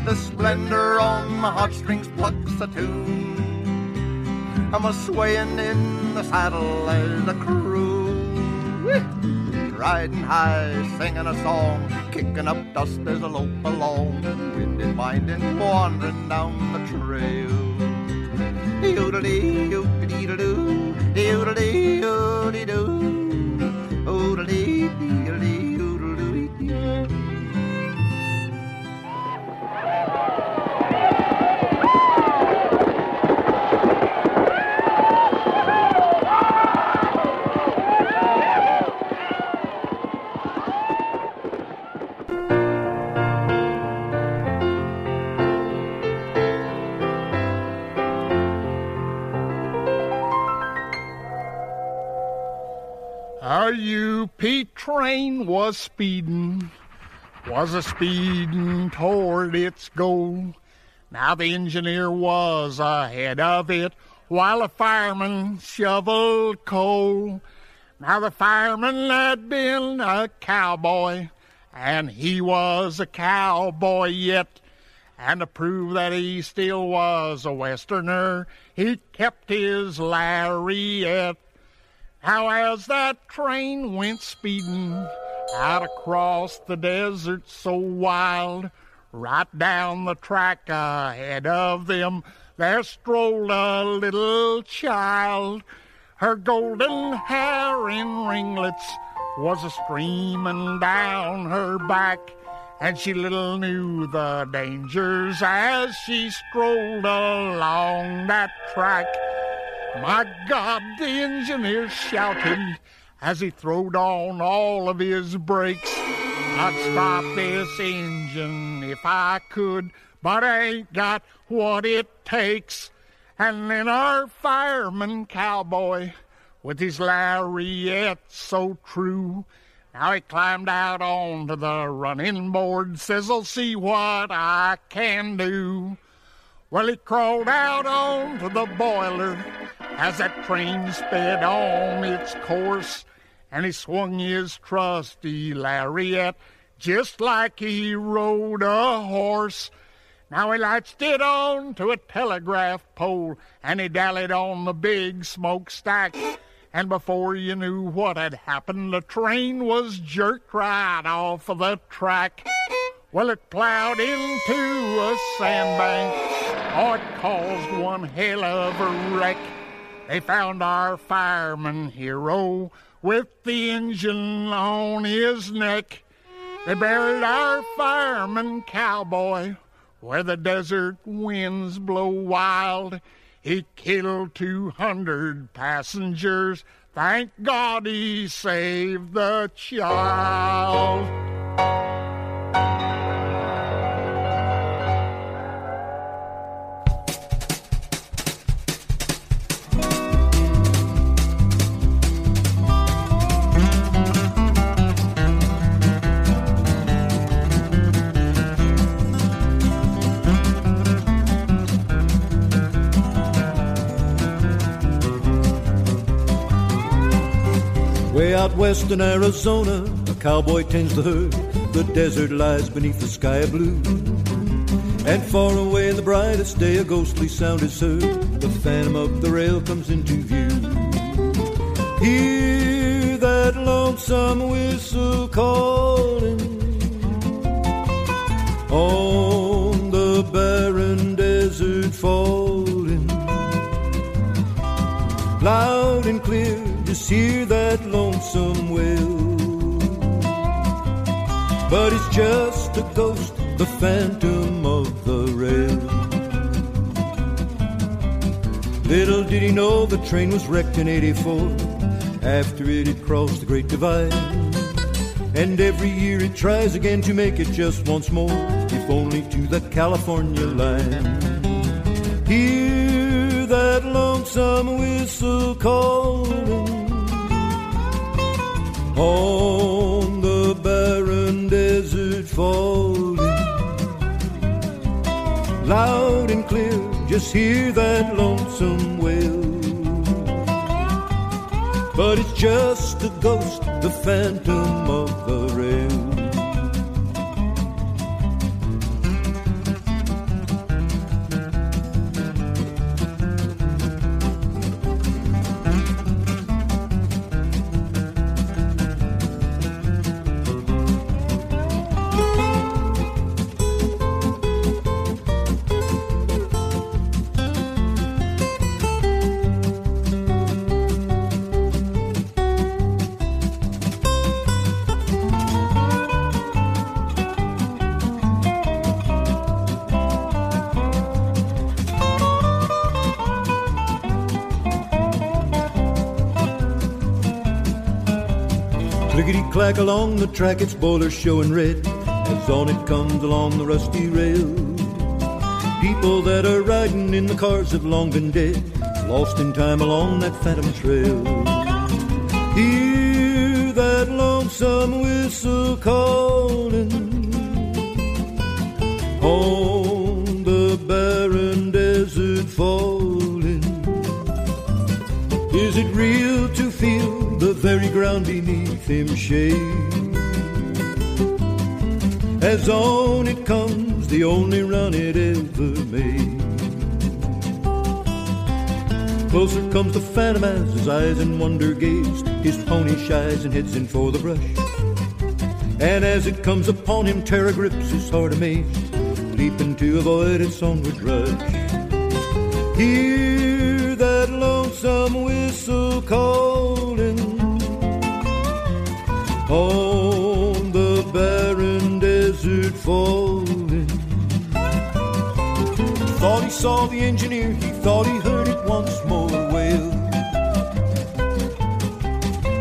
The splendor on my heartstrings plucks a tune. I'm a-swaying in the saddle as a crew. Riding high, singing a song, kicking up dust as I lope along, winding, winding, wandering down the trail. Doodle-dee, doodle-dee-doo. Our U P train was speeding, was a-speeding toward its goal. Now the engineer was ahead of it, while a fireman shoveled coal. Now the fireman had been a cowboy, and he was a cowboy yet. And to prove that he still was a Westerner, he kept his lariat. How as that train went speeding out across the desert so wild, right down the track ahead of them, there strolled a little child. Her golden hair in ringlets was a-streaming down her back, and she little knew the dangers as she strolled along that track. My God, the engineer shouted as he throwed on all of his brakes. I'd stop this engine if I could, but I ain't got what it takes. And then our fireman cowboy, with his lariat so true, now he climbed out onto the running board, says, I'll see what I can do. Well, he crawled out onto the boiler as that train sped on its course, and he swung his trusty lariat just like he rode a horse. Now he latched it on to a telegraph pole, and he dallied on the big smokestack. And before you knew what had happened, the train was jerked right off of the track. Well, it plowed into a sandbank. Oh, it caused one hell of a wreck. They found our fireman hero with the engine on his neck. They buried our fireman cowboy where the desert winds blow wild. He killed two hundred passengers. Thank God he saved the child. Out west in Arizona, a cowboy tends the herd. The desert lies beneath the sky blue. And far away in the brightest day, a ghostly sound is heard. The phantom of the rail comes into view. Hear that lonesome whistle calling on the barren desert falling. Loud and clear, just hear that lonesome wail. But it's just a ghost, the phantom of the rail. Little did he know the train was wrecked in eighty-four. After it had crossed the Great Divide. And every year it tries again to make it just once more, if only to the California line. Hear that lonesome whistle calling on the barren desert falling. Loud and clear, just hear that lonesome wail. But it's just a ghost, the phantom of the rail. Along the track, its boilers showing red, as on it comes along the rusty rail. People that are riding in the cars have long been dead, lost in time along that phantom trail. Hear that lonesome whistle calling on the barren desert falling. Is it real to feel the very ground beneath him shades? As on it comes, the only run it ever made. Closer comes the phantom as his eyes in wonder gaze. His pony shies and heads in for the brush. And as it comes upon him, terror grips his heart amazed, leaping to avoid its onward rush. Hear that lonesome whistle calling on the barren desert falling. Thought he saw the engineer, he thought he heard it once more wail.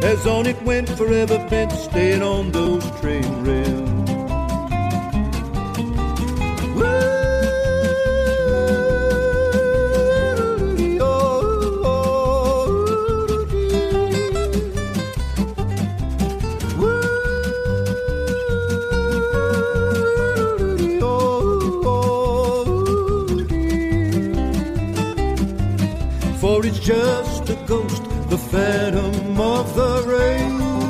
As on it went, forever bent, staying on those train rails. Just a ghost, the phantom of the rain.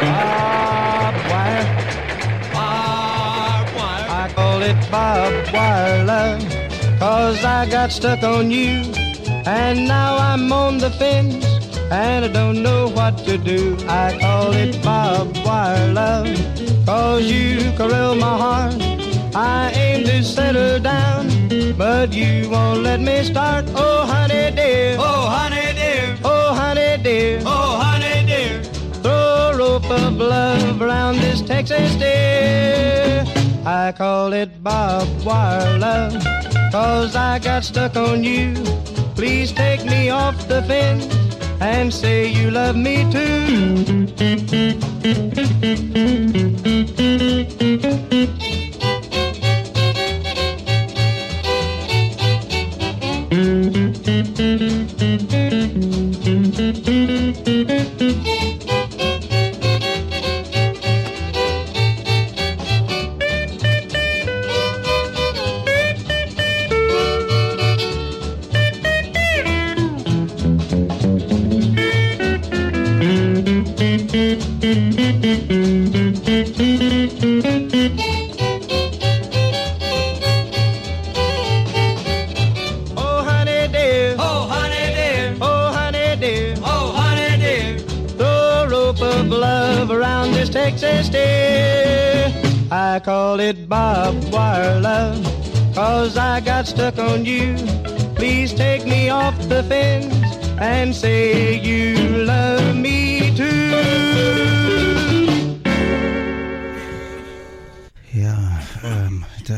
Bob Wire. Bob Wire. I call it Bob Wire love, 'cause I got stuck on you, and now I'm on the fence, and I don't know what to do. I call it Bob Wire love, 'cause you corral my heart. I aim to settle down, but you won't let me start. Oh honey dear, oh honey dear, oh honey dear, oh honey dear, throw a rope of love around this Texas deer. I call it barbed wire love, 'cause I got stuck on you. Please take me off the fence and say you love me too. I call it barbed wire love, 'cause I got stuck on you. Please take me off the fence and say you love me too. Ja, ähm, da,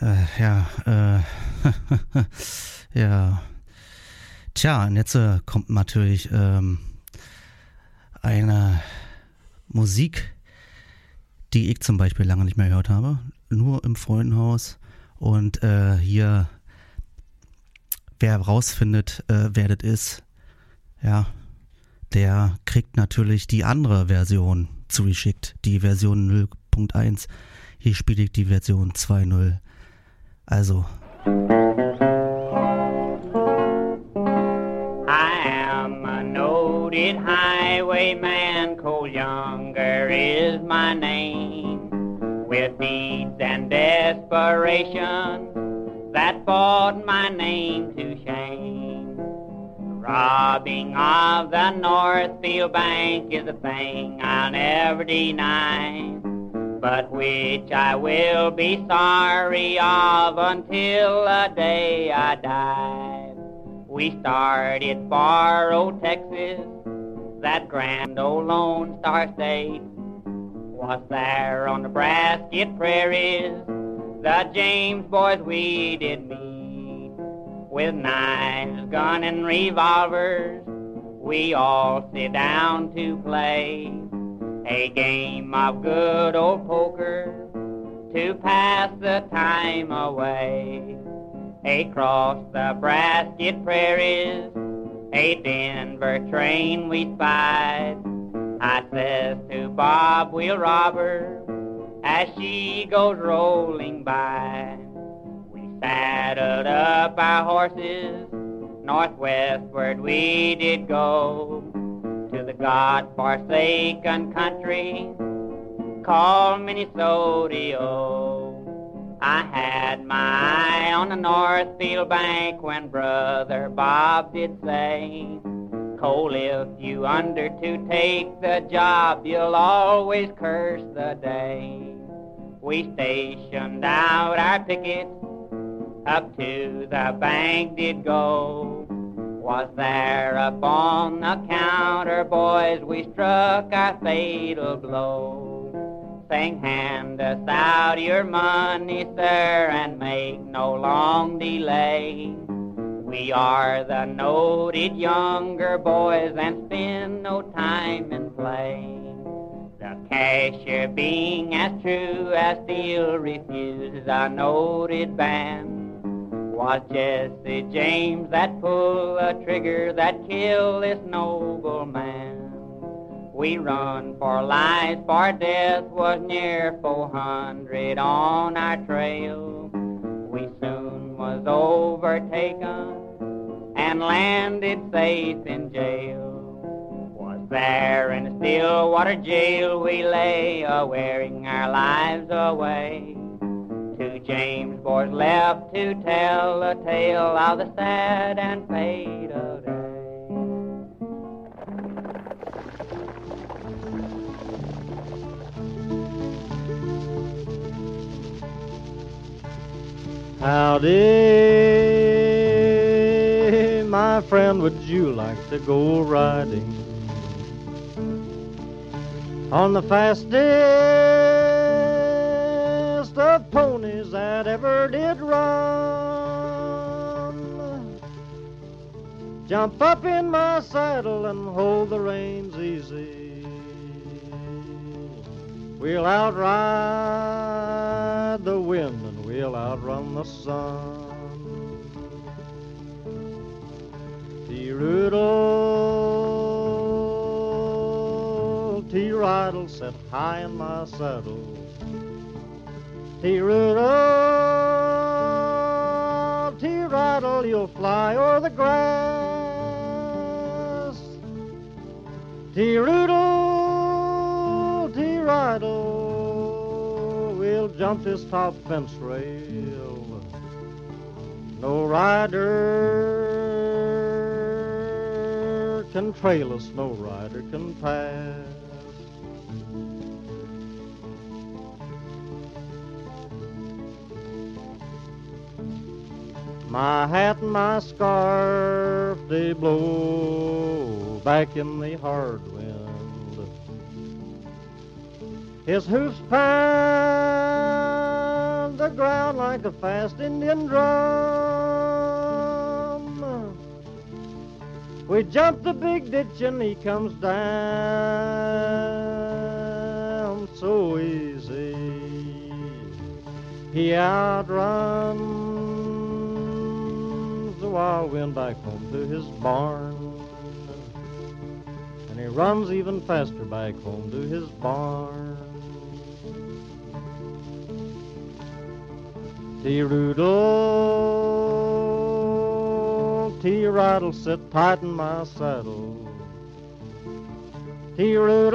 äh, äh, ja, äh, ja. Tja, und jetzt äh, kommt natürlich, ähm, eine Musik, die ich zum Beispiel lange nicht mehr gehört habe, nur im Freundenhaus. Und äh, hier, wer rausfindet, äh, wer das ist, ja, der kriegt natürlich die andere Version zugeschickt, die Version null Punkt eins. Hier spiele ich die Version zwei Punkt null. Also. Highwayman Cole Younger is my name, with needs and desperation that brought my name to shame. Robbing of the Northfield Bank is a thing I'll never deny, but which I will be sorry of until the day I die. We started borrowed Texas, that grand old Lone Star State. Was there on the Brassett Prairies, the James boys we did meet. With knives, gun, and revolvers, we all sit down to play a game of good old poker to pass the time away. Across the Brassett Prairies, a Denver train we spied. I says to Bob, we'll rob her as she goes rolling by. We saddled up our horses, northwestward we did go, to the God-forsaken country called Minnesota. I had my eye on the Northfield Bank when Brother Bob did say, Cole, if you under to take the job, you'll always curse the day. We stationed out our picket, up to the bank did go. Was there upon the counter, boys, we struck our fatal blow. Saying, hand us out your money, sir, and make no long delay. We are the noted younger boys and spend no time in play. The cashier being as true as steel refuses our noted band. Was Jesse James that pull a trigger that kill this noble man. We run for life, for death was near four hundred on our trail. We soon was overtaken and landed safe in jail. Was there in a Stillwater jail we lay, a-wearing our lives away. Two James boys left to tell a tale of the sad and fatal day. Howdy, my friend, would you like to go riding on the fastest of ponies that ever did run? Jump up in my saddle and hold the reins easy. We'll outride the wind and we'll outrun the sun. T-Roodle, T-Ride'll set high in my saddle. T-Roodle, T-Ride'll, you'll fly o'er the grass. T-Roodle, T-Ride'll, we'll jump this top fence rail. No rider can trail us, no rider can pass. My hat and my scarf, they blow back in the hard wind. His hoofs pound the ground like a fast Indian drum. We jump the big ditch and he comes down so easy. He outruns the wild wind back home to his barn. And he runs even faster back home to his barn. T-Roodle, T-Ride'll sit tight in my saddle. T-Roodle,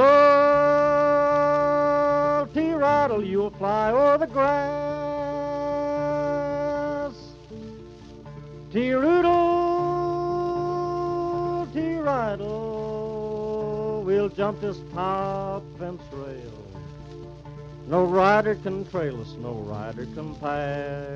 T-Ride'll, you'll fly o'er the grass. T-Roodle, T-Ride'll, we'll jump this top fence rail. No rider can trail us, no rider can pass.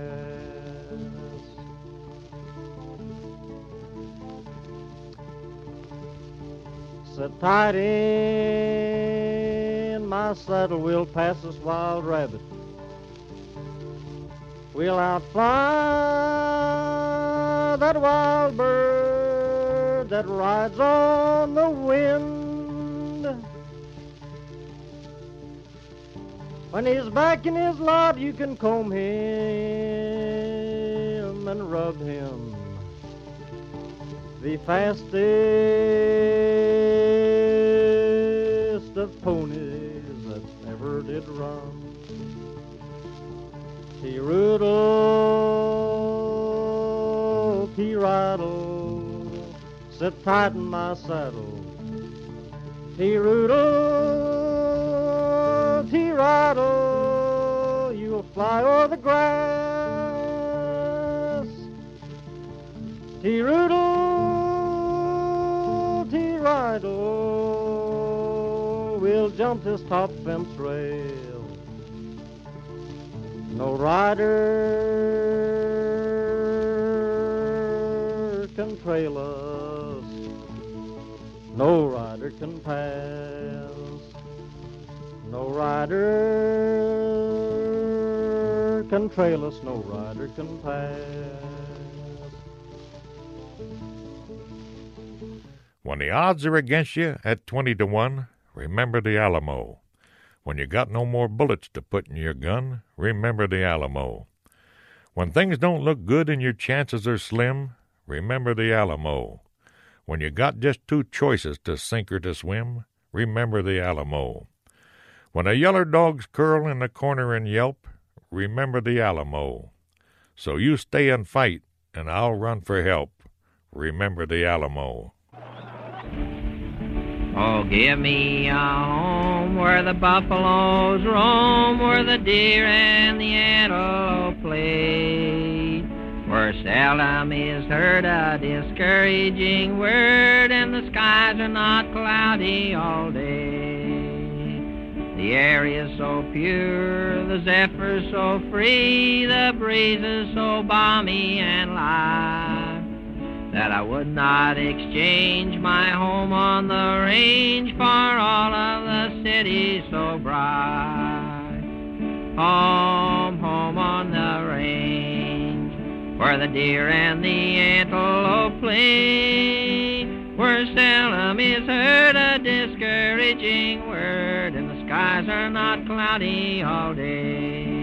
Sit tight in my saddle, we'll pass this wild rabbit. We'll outfly that wild bird that rides on the wind. When he's back in his lot, you can comb him and rub him. The fastest of ponies that never did run. T-Roodle, T-Ride'll, sit tight in my saddle. T-Roodle, T-Ride'll, you'll fly o'er the grass. T-Roodle, T-Ride'll, we'll jump this top fence rail. No rider can trail us, no rider can pass. No rider can trail us, no rider can pass. When the odds are against you at twenty to one, remember the Alamo. When you got no more bullets to put in your gun, remember the Alamo. When things don't look good and your chances are slim, remember the Alamo. When you got just two choices to sink or to swim, remember the Alamo. When the yeller dogs curl in the corner and yelp, remember the Alamo. So you stay and fight, and I'll run for help. Remember the Alamo. Oh, give me a home where the buffaloes roam, where the deer and the antelope play, where seldom is heard a discouraging word, and the skies are not cloudy all day. The air is so pure, the zephyr so free, the breeze is so balmy and light, that I would not exchange my home on the range for all of the city so bright. Home, home on the range, where the deer and the antelope play, where seldom is heard a discouraging word, and the skies are not cloudy all day.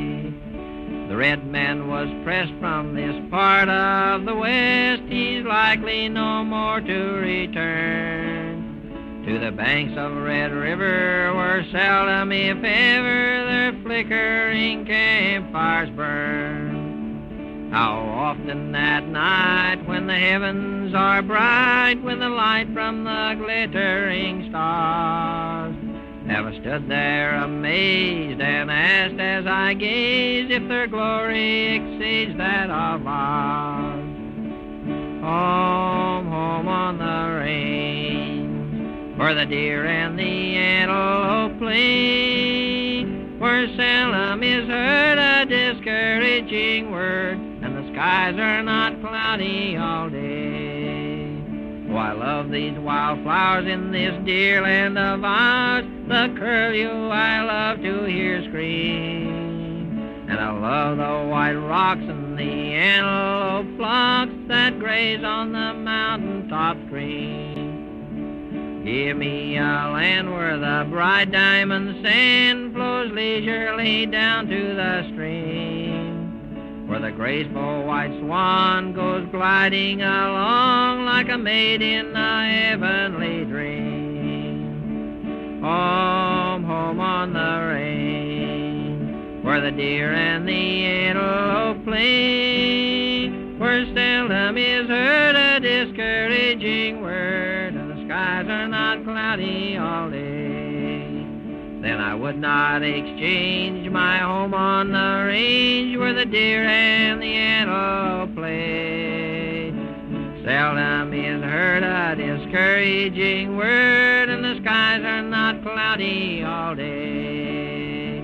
The red man was pressed from this part of the West, he's likely no more to return, to the banks of Red River, where seldom, if ever, their flickering campfires burn. How often that night, when the heavens are bright with the light from the glittering stars, have I stood there amazed and asked as I gazed if their glory exceeds that of ours. Home, home on the range, where the deer and the antelope play, where seldom is heard a discouraging word, and the skies are not cloudy all day. Oh, I love these wildflowers in this dear land of ours, the curlew I love to hear scream, and I love the white rocks and the antelope flocks that graze on the mountaintop green. Give me a land where the bright diamond sand flows leisurely down to the stream, where the graceful white swan goes gliding along like a maid in a heavenly dream. Home, home on the range, where the deer and the antelope play, where seldom is heard a discouraging word, and the skies are not cloudy all day. Then I would not exchange my home on the range, where the deer and the antelope play. Seldom is heard a discouraging word, and the skies are not cloudy all day.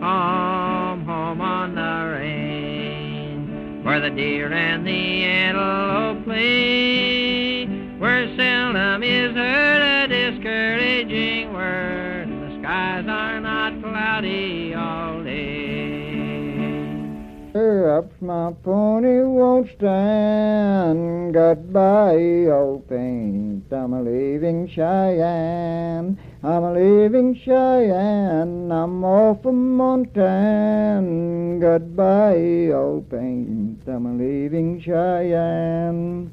Home, home on the range, where the deer and the antelope play, where seldom is heard a discouraging word, skies are not cloudy all day. Perhaps my pony won't stand. Goodbye, old things. I'm a leaving Cheyenne. I'm a leaving Cheyenne. I'm off for Montana. Goodbye, old things. I'm a leaving Cheyenne.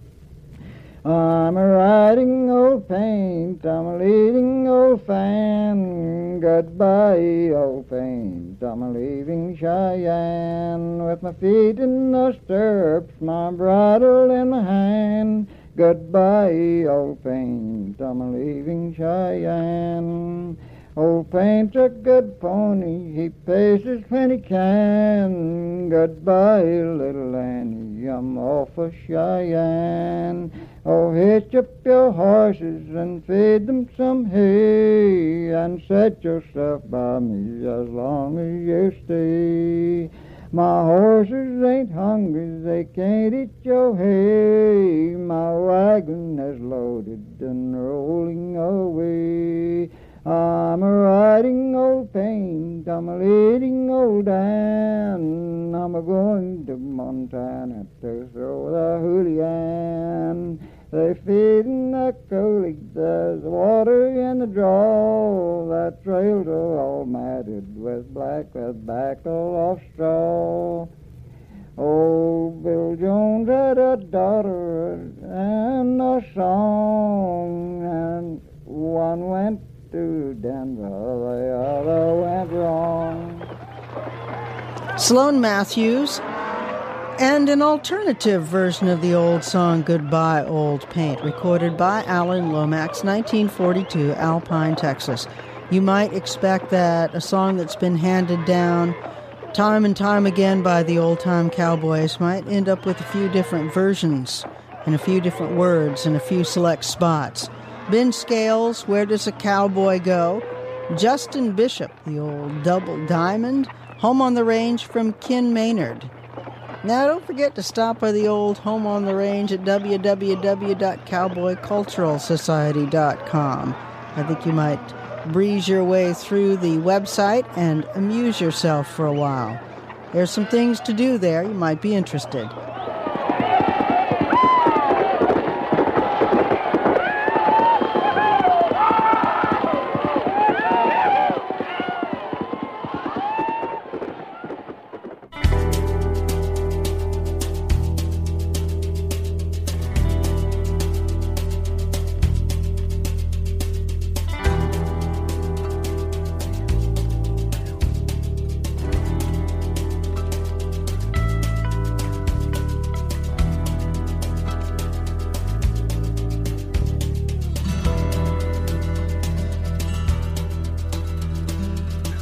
I'm a riding old paint, I'm a leading old fan. Goodbye, old paint, I'm a leaving Cheyenne. With my feet in the stirrups, my bridle in my hand. Goodbye, old paint, I'm a leaving Cheyenne. Old paint's a good pony, he paces when he can. Goodbye, little Annie, I'm off for Cheyenne. Oh, hitch up your horses and feed them some hay, and set yourself by me as long as you stay. My horses ain't hungry, they can't eat your hay. My wagon is loaded and rolling away. I'm a riding old paint, I'm a leading old Dan, I'm a going to Montana to throw the Julian. They feed in the coulee, there's water in the draw, that trails are all matted with black, with backle off straw. Oh, Bill Jones had a daughter and a song, and one went to Denver, the other went wrong. Sloan Matthews, and an alternative version of the old song Goodbye Old Paint, recorded by Alan Lomax, nineteen forty-two, Alpine, Texas. You might expect that a song that's been handed down time and time again by the old-time cowboys might end up with a few different versions and a few different words and a few select spots. Ben Scales, Where Does a Cowboy Go? Justin Bishop, the old Double Diamond, Home on the Range from Ken Maynard. Now, don't forget to stop by the old Home on the Range at w w w dot cowboy cultural society dot com. I think you might breeze your way through the website and amuse yourself for a while. There's some things to do there. You might be interested.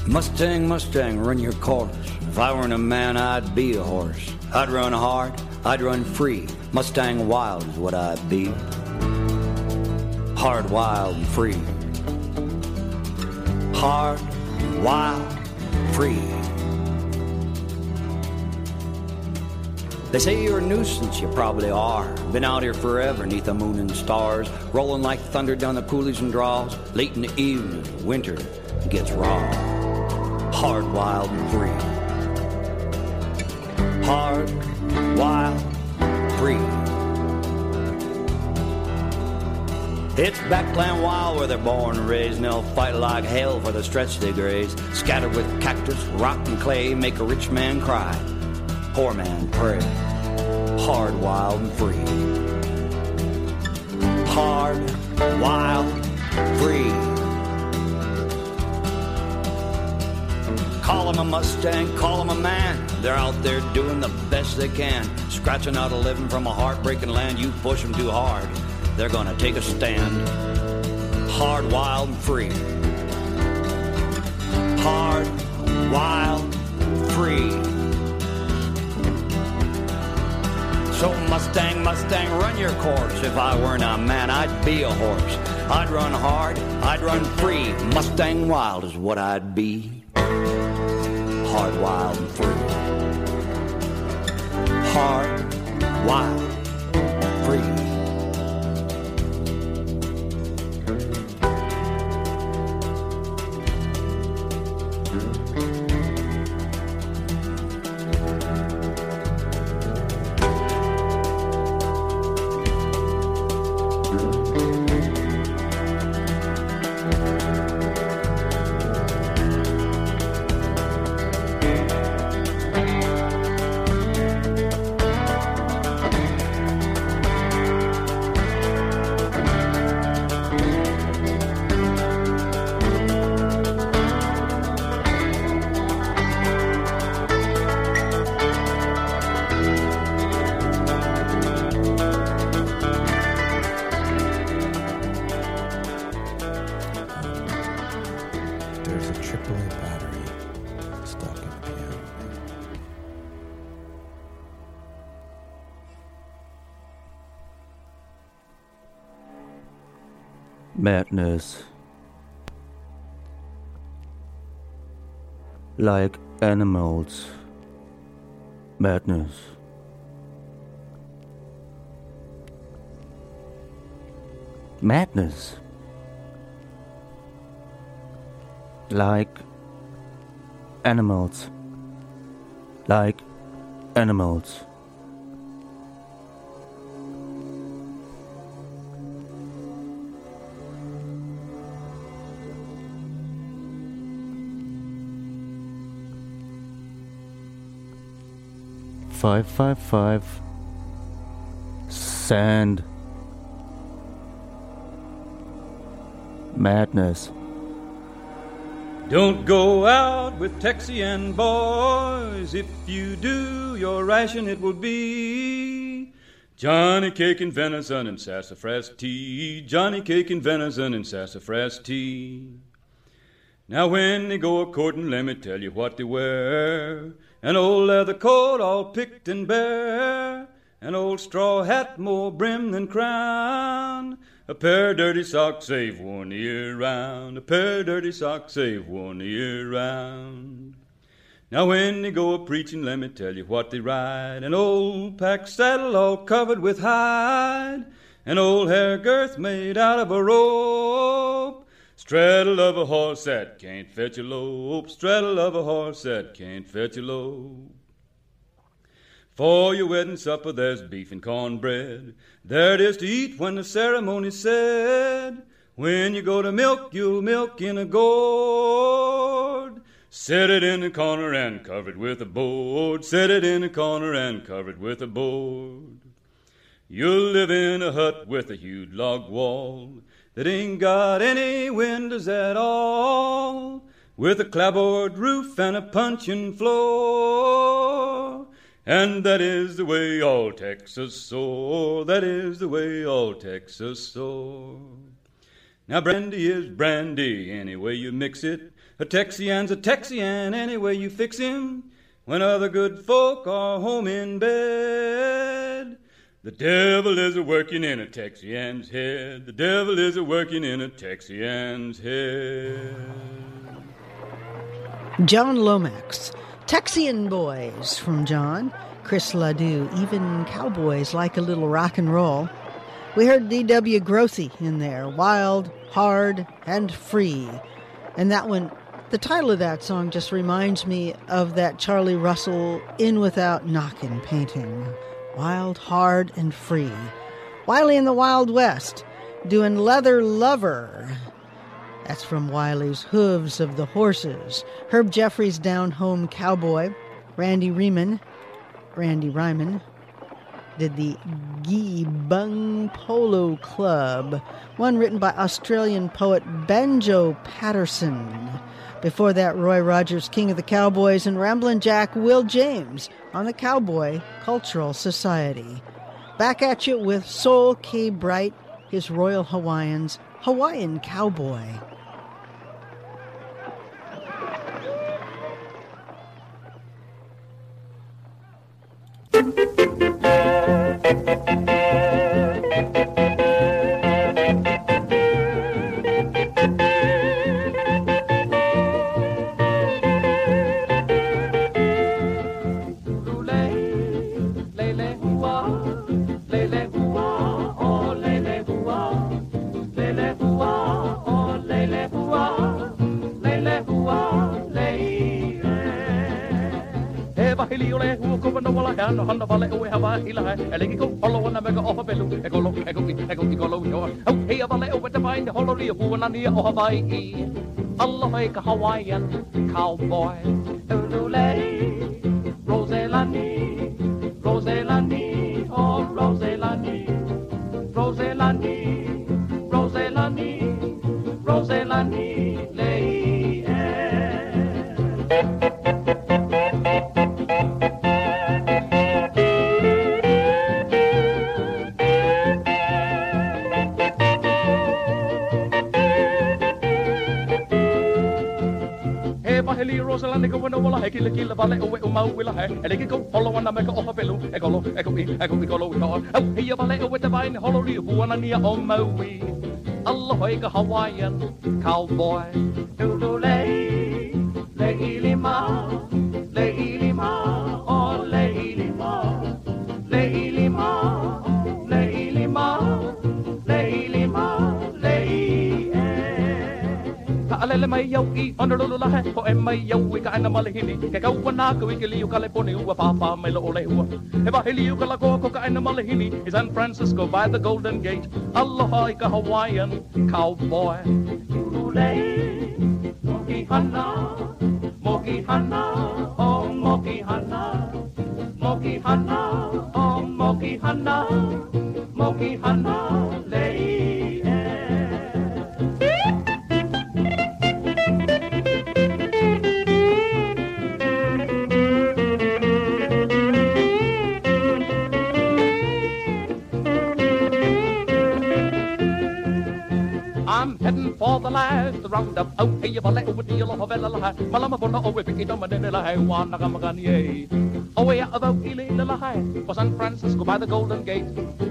Mustang, Mustang, run your course. If I weren't a man, I'd be a horse. I'd run hard, I'd run free. Mustang wild is what I'd be. Hard, wild, and free. Hard, wild, free. They say you're a nuisance, you probably are. Been out here forever, neath the moon and stars, rolling like thunder down the coolies and draws. Late in the evening, winter gets raw. Hard, wild, and free. Hard, wild, free. It's backland wild where they're born and raised, and they'll fight like hell for the stretch they graze. Scattered with cactus, rock, and clay, make a rich man cry, poor man pray. Hard, wild, and free. Hard, wild, free. Call him a Mustang, call him a man. They're out there doing the best they can. Scratching out a living from a heartbreaking land. You push them too hard, they're gonna take a stand. Hard, wild, and free. Hard, wild, free. So Mustang, Mustang, run your course. If I weren't a man, I'd be a horse. I'd run hard, I'd run free. Mustang wild is what I'd be. Hard, wild, and free. Hard, wild, free. Madness, like animals, madness. Madness, like animals, like animals. Five, five, five. Sand. Madness. Don't go out with Texian boys. If you do, your ration it will be Johnny Cake and venison and sassafras tea. Johnny Cake and venison and sassafras tea. Now when they go a-courtin', let me tell you what they wear. An old leather coat all picked and bare. An old straw hat more brim than crown. A pair of dirty socks save one year round. A pair of dirty socks save one year round. Now when they go a-preachin', let me tell you what they ride. An old pack saddle all covered with hide. An old hair girth made out of a rope. Straddle of a horse that can't fetch a lope. Straddle of a horse that can't fetch a lope. For your wedding supper there's beef and cornbread. There it is to eat when the ceremony's said. When you go to milk, you'll milk in a gourd. Set it in a corner and cover it with a board. Set it in a corner and cover it with a board. You'll live in a hut with a huge log wall that ain't got any windows at all, with a clapboard roof and a puncheon floor. And that is the way all Texas soar. That is the way all Texas soar. Now brandy is brandy any way you mix it. A Texian's a Texian any way you fix him. When other good folk are home in bed, the devil is a-working in a Texian's head. The devil is a-working in a Texian's head. John Lomax, Texian Boys from John, Chris Ledoux, even cowboys like a little rock and roll. We heard D W. Grossi in there, Wild, Hard, and Free. And that one, the title of that song just reminds me of that Charlie Russell In Without Knockin' painting. Wild, Hard, and Free. Wiley in the Wild West, doing Leather Lover. That's from Wiley's Hooves of the Horses. Herb Jeffries' Down Home Cowboy. Randy Riemann, Randy Ryman, did the Geebung Polo Club, one written by Australian poet Banjo Patterson. Before that, Roy Rogers, King of the Cowboys, and Ramblin' Jack Will James on the Cowboy Cultural Society. Back at you with Sol K. Bright, his Royal Hawaiians, Hawaiian Cowboy. Allah make a Hawaiian cowboy. Ulule, Roselani, Roselani, oh Roselani, Roselani, Roselani, Roselani, lay. Hawaiian cowboy. Is San Francisco by the Golden Gate. Aloha like a Hawaiian cowboy. Mokihana, Mokihana, oh Mokihana, Mokihana, oh Mokihana, Mokihana, lei. I'm heading for the last roundup. Oh, hey, you bullet, oh, deal, oh, vella, la, hi. Malama, bona, oh, we picky, doma, dilla, hi. Wanna, gama, ganye. Oh, yeah, although, ili, lilla, hi. For San Francisco by the Golden Gate.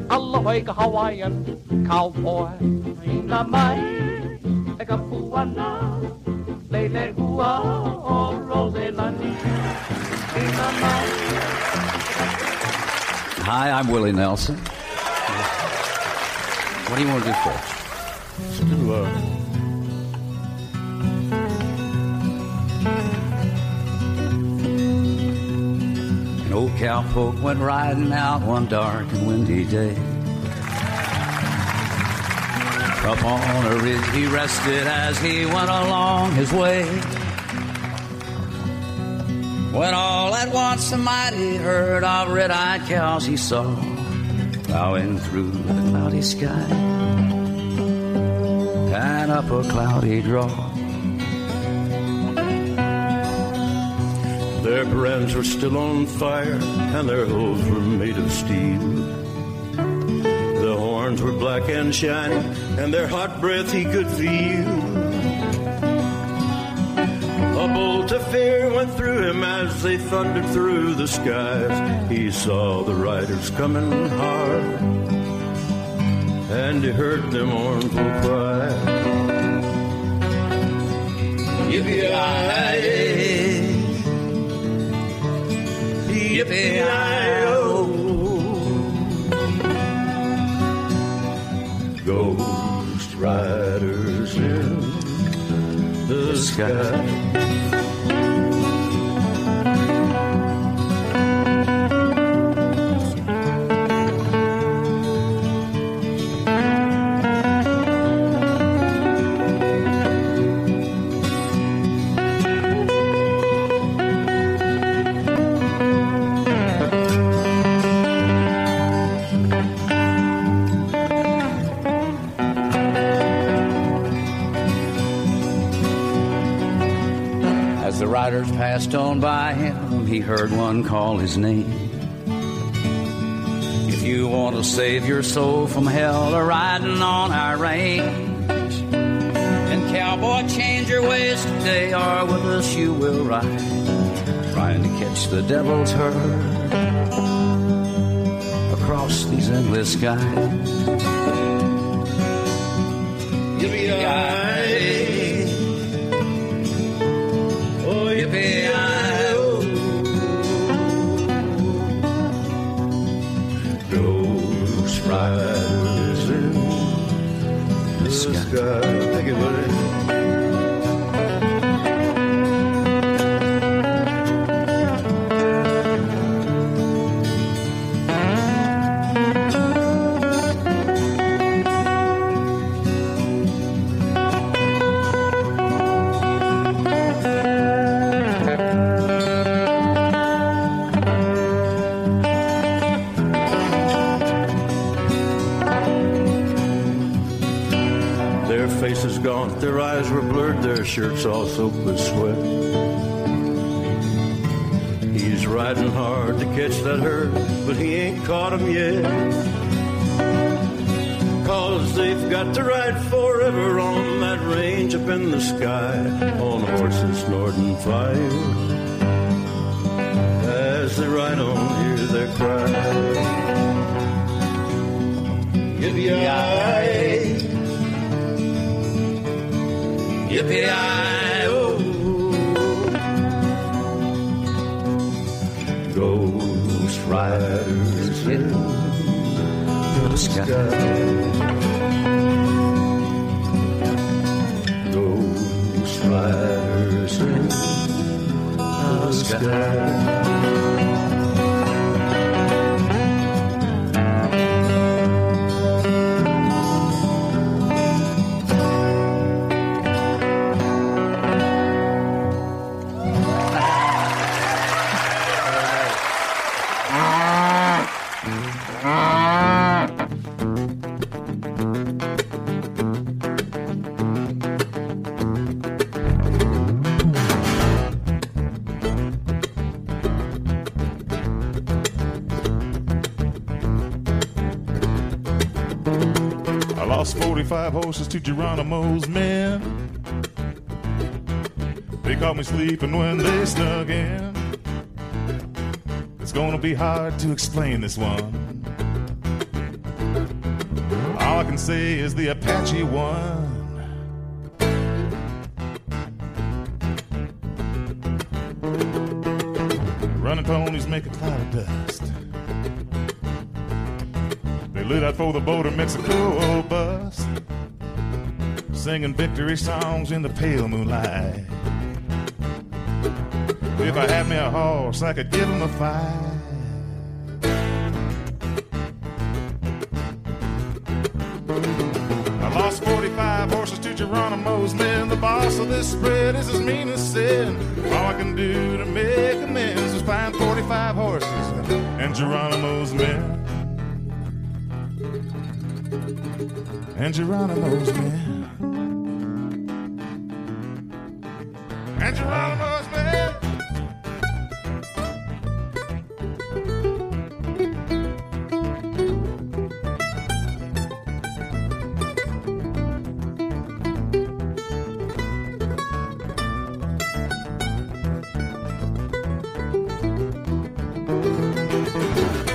Aloha, Hawaiian cowboy. Ina mai, eka puana. Lele hua, oh, roselani. Ina mai. Hi, I'm Willie Nelson. What do you want to do first? Let's do, uh, an old cowpoke went riding out one dark and windy day. Up on a ridge he rested as he went along his way, when all at once the mighty herd of red-eyed cows he saw plowing through the cloudy sky and up a cloudy draw. Their brands were still on fire and their hooves were made of steel. Their horns were black and shiny and their hot breath he could feel. A bolt of fear went through him as they thundered through the skies. He saw the riders coming hard and he heard them mournful cry. Yippee-yi-yi, yippee-yi-yo. Ghost riders in the sky. Passed on by him, he heard one call his name. If you want to save your soul from hell, or riding on our range, and cowboy, change your ways today, or with us you will ride, trying to catch the devil's herd across these endless skies. Yippee-yi-yi. Ghost riders in the sky. Thank you, buddy. Gaunt, their eyes were blurred, their shirts all soaked with sweat. He's riding hard to catch that herd, but he ain't caught him yet, 'cause they've got to ride forever on that range up in the sky, on horses snorting fire. As they ride on, hear their cry. Yippee-yi-yi. Yippee-yi-oh. Ghost riders in the sky. Ghost riders in the sky. five horses to Geronimo's men. They caught me sleeping when they snuck in. It's gonna be hard to explain this one. All I can say is the Apache won. Running ponies make a cloud of dust. They lit out for the border Mexico bus, singing victory songs in the pale moonlight. If I had me a horse, I could give him a fight. I lost forty-five horses to Geronimo's men. The boss of this spread is as mean as sin. All I can do to make amends is find forty-five horses and Geronimo's men. And Geronimo's men. And Geronimo's men.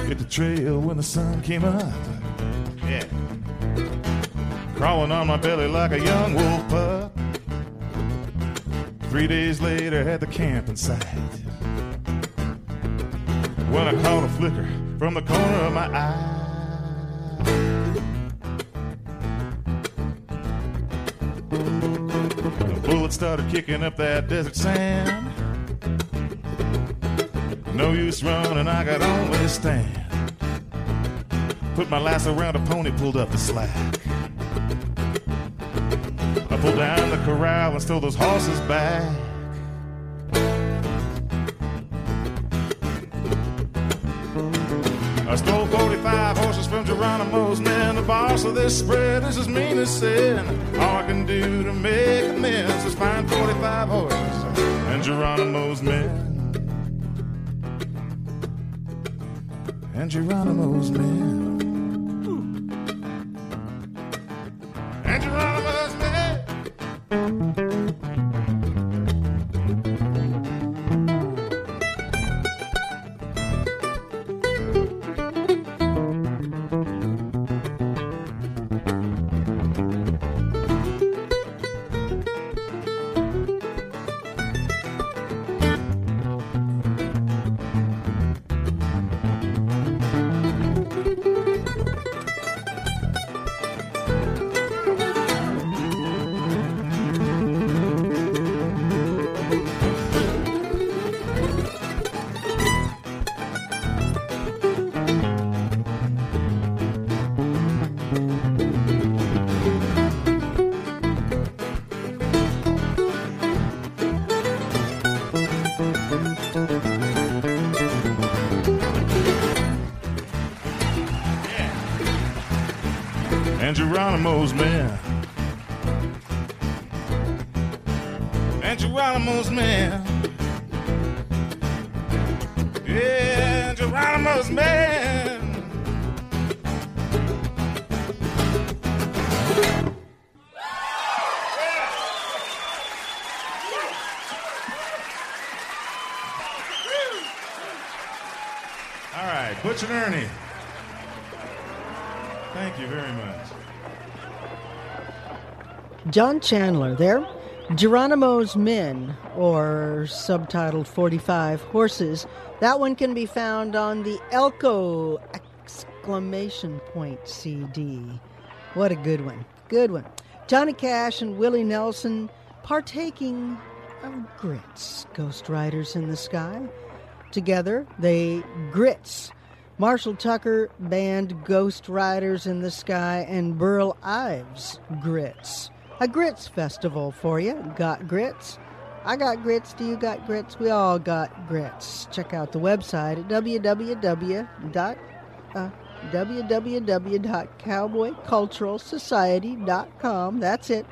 Hit the trail when the sun came up. Yeah. Crawling on my belly like a young wolf pup. Three days later, had the camp in sight. When I caught a flicker from the corner of my eye, the bullets started kicking up that desert sand. No use running, I could only stand. Put my lasso around a pony, pulled up the slack. Pull down the corral and stole those horses back. I stole forty-five horses from Geronimo's men. The boss of this spread is as mean as sin. All I can do to make amends is find forty-five horses and Geronimo's men. And Geronimo's men. Geronimo's men. And Geronimo's men. Yeah, and Geronimo's men. All right, Butch and Ernie. Thank you very much. John Chandler there. Geronimo's Men, or subtitled forty-five Horses. That one can be found on the Elko exclamation point C D. What a good one. Good one. Johnny Cash and Willie Nelson partaking of grits. Ghost Riders in the Sky. Together, they grits. Marshall Tucker Band, Ghost Riders in the Sky, and Burl Ives grits. A grits festival for you. Got grits? I got grits. Do you got grits? We all got grits. Check out the website at w w w dot cowboy cultural society dot com. That's it.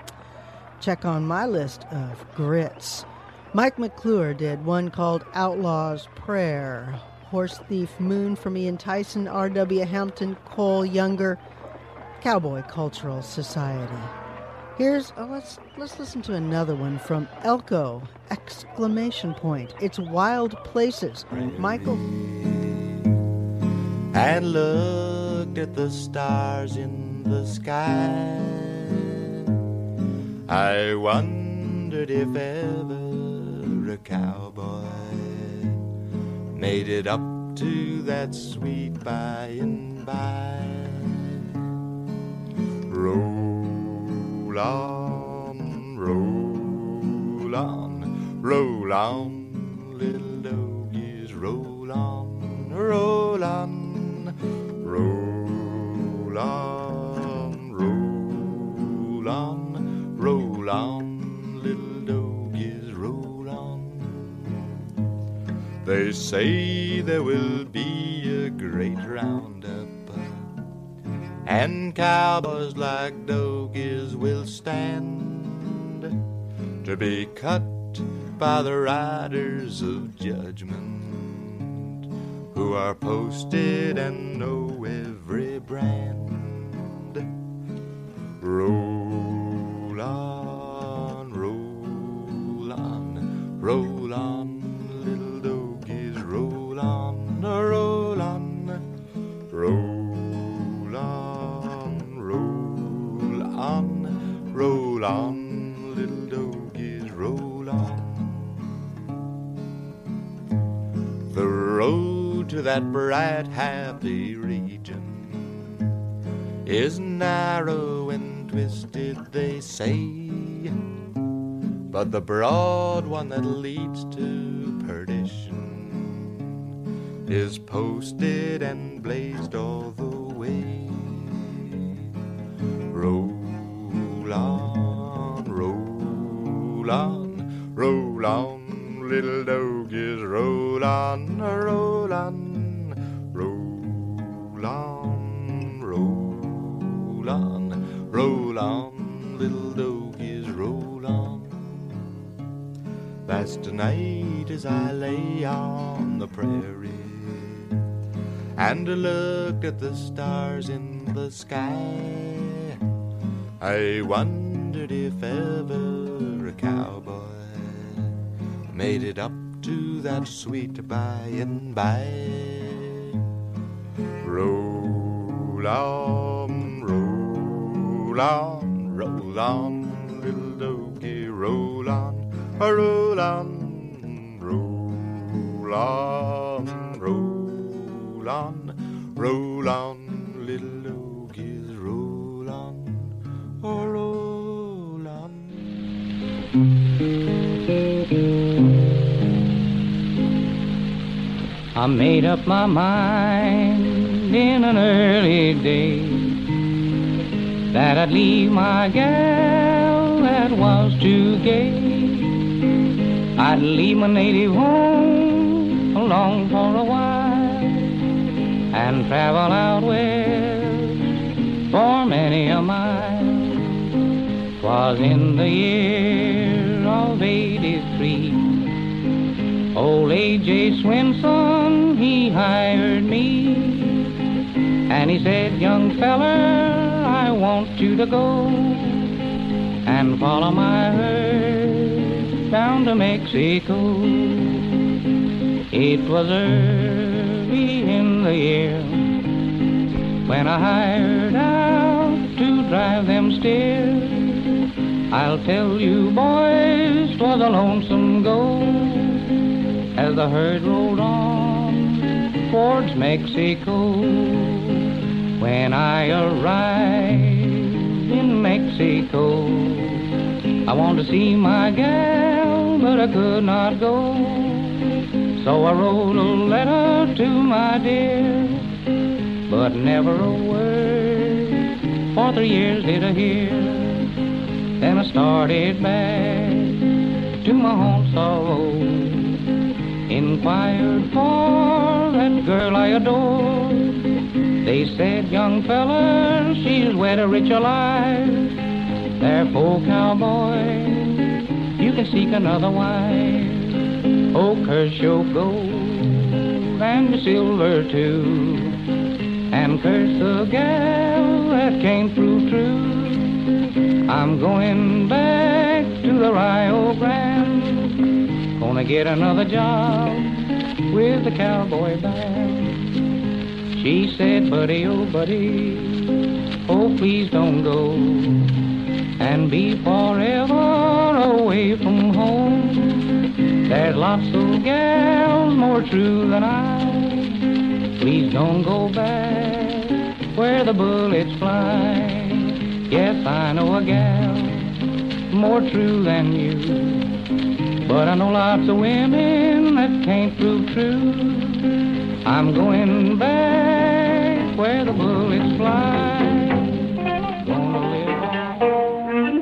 Check on my list of grits. Mike McClure did one called Outlaw's Prayer. Horse Thief Moon for me and Tyson, R W. Hampton, Cole Younger, Cowboy Cultural Society. Here's, oh, let's let's listen to another one from Elko, exclamation point. It's Wild Places. Michael. And looked at the stars in the sky. I wondered if ever a cowboy made it up to that sweet by and by. Roll on, roll on, roll on, little dogies, roll on, roll on, roll on, roll on, roll on, little dogies, roll on. They say there will be a great roundup, and cowboys like dogies will stand to be cut by the riders of judgment, who are posted and know every brand. Roll on, roll on, roll on, little dogies, roll on, roll on, roll. Roll on, little dogies, roll on. The road to that bright, happy region is narrow and twisted, they say, but the broad one that leads to perdition is posted and blazed all the way. Roll Roll on, roll on, roll on, little dogies, roll on, roll on, roll on, roll on, roll on, little dogies, roll on. That's tonight as I lay on the prairie and looked at the stars in the sky. I wondered if ever a cowboy made it up to that sweet by and by. Roll on, roll on, roll on, little dogie, roll on, roll on, roll on, roll on, roll on, little dogie. I made up my mind in an early day that I'd leave my gal that was too gay. I'd leave my native home alone for a while and travel out west for many a mile. 'Twas in the year of eighty-three. Old A J Swinson, he hired me, and he said, young feller, I want you to go and follow my herd down to Mexico. It was early in the year when I hired out to drive them steers. I'll tell you, boys, 'twas a lonesome go as the herd rolled on towards Mexico. When I arrived in Mexico, I wanted to see my gal, but I could not go. So I wrote a letter to my dear, but never a word for three years did I hear. Then I started back to my home sorrow, inquired for that girl I adore. They said, young fella, she's wed or rich alive, therefore, cowboy, you can seek another wife. Oh, curse your gold and your silver too, and and curse the gal that can't prove true. I'm going back to the Rio Grande, gonna get another job with the cowboy band. She said, buddy, oh, buddy, oh, please don't go and be forever away from home. There's lots of gals more true than I. Please don't go back where the bullets fly. Yes, I know a gal more true than you, but I know lots of women that can't prove true. I'm going back where the bullets fly. Gonna live on.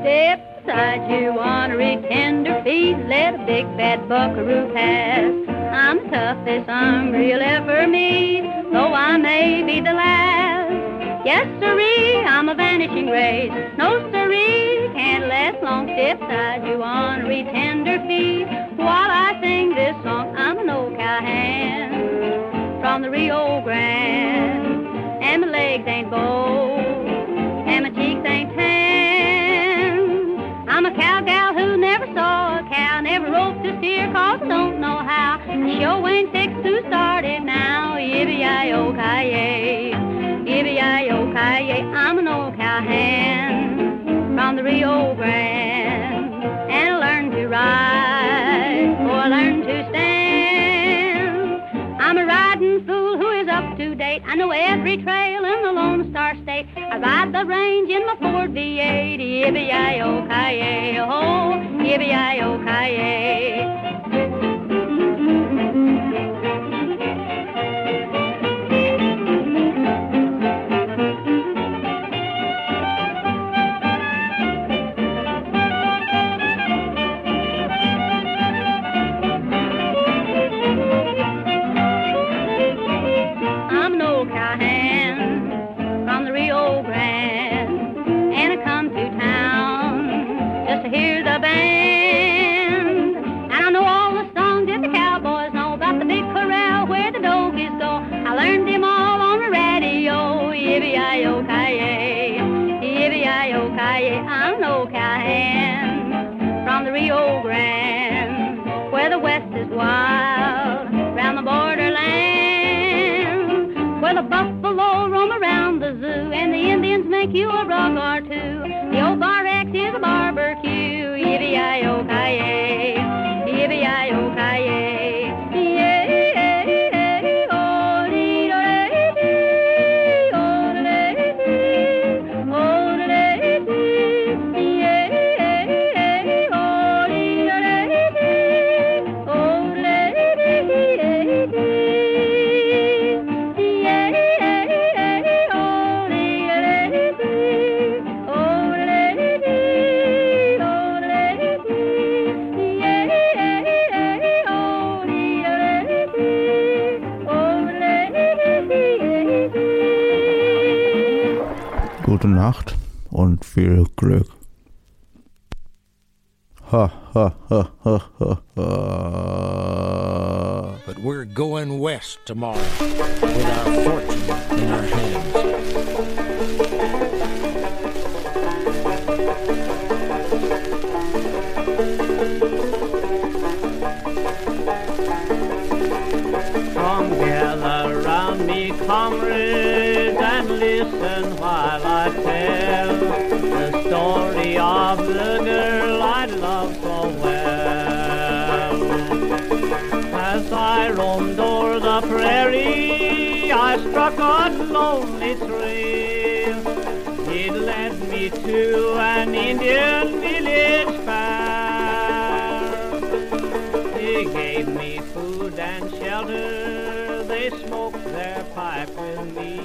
Step aside, you ornery tenderfeet. Let a big fat buckaroo pass. I'm the toughest hungry you'll ever meet, though I may be the last. Yes, sirree, I'm a vanishing grade. No, sirree, can't last long. Step aside, you ornery tenderfeet, while I sing this song. I'm an old cowhand from the Rio Grande, and my legs ain't bold, and my cheeks ain't tan. I'm a cow gal who never saw a cow, never roped a steer, 'cause I don't know how. Show ain't fixed to start it now. Yippee-yi-oh-ki-yay, yippee-yi-oh-ki-yay. I'm an old cowhand from the Rio Grande, and I learned to ride, or I learned to stand. I'm a riding fool who is up to date. I know every trail in the Lone Star State. I ride the range in my Ford V eight. Yippee-yi-oh-ki-yay, oh, yippee-yi-oh-ki-yay. You a rug or two. The old bar X is a barbecue. Yippee-yi-oh-ki-yay, yippee-yi-oh-ki-yay, yay, oh-dee-do-lay-dee, oh-dee-do-lay-dee, oh-dee-do-lay-dee, yay, oh-dee-do-lay-dee, oh-dee-do-lay-dee, yay. Gute Nacht und viel Glück. Ha, ha, ha, ha, ha, ha. But we're going west tomorrow with our fortune in our hands. Come gather around me, comrades, and listen while I tell the story of the girl I love so well. As I roamed o'er the prairie, I struck a lonely trail. It led me to an Indian village fair. They gave me food and shelter. They smoked their pipe with me.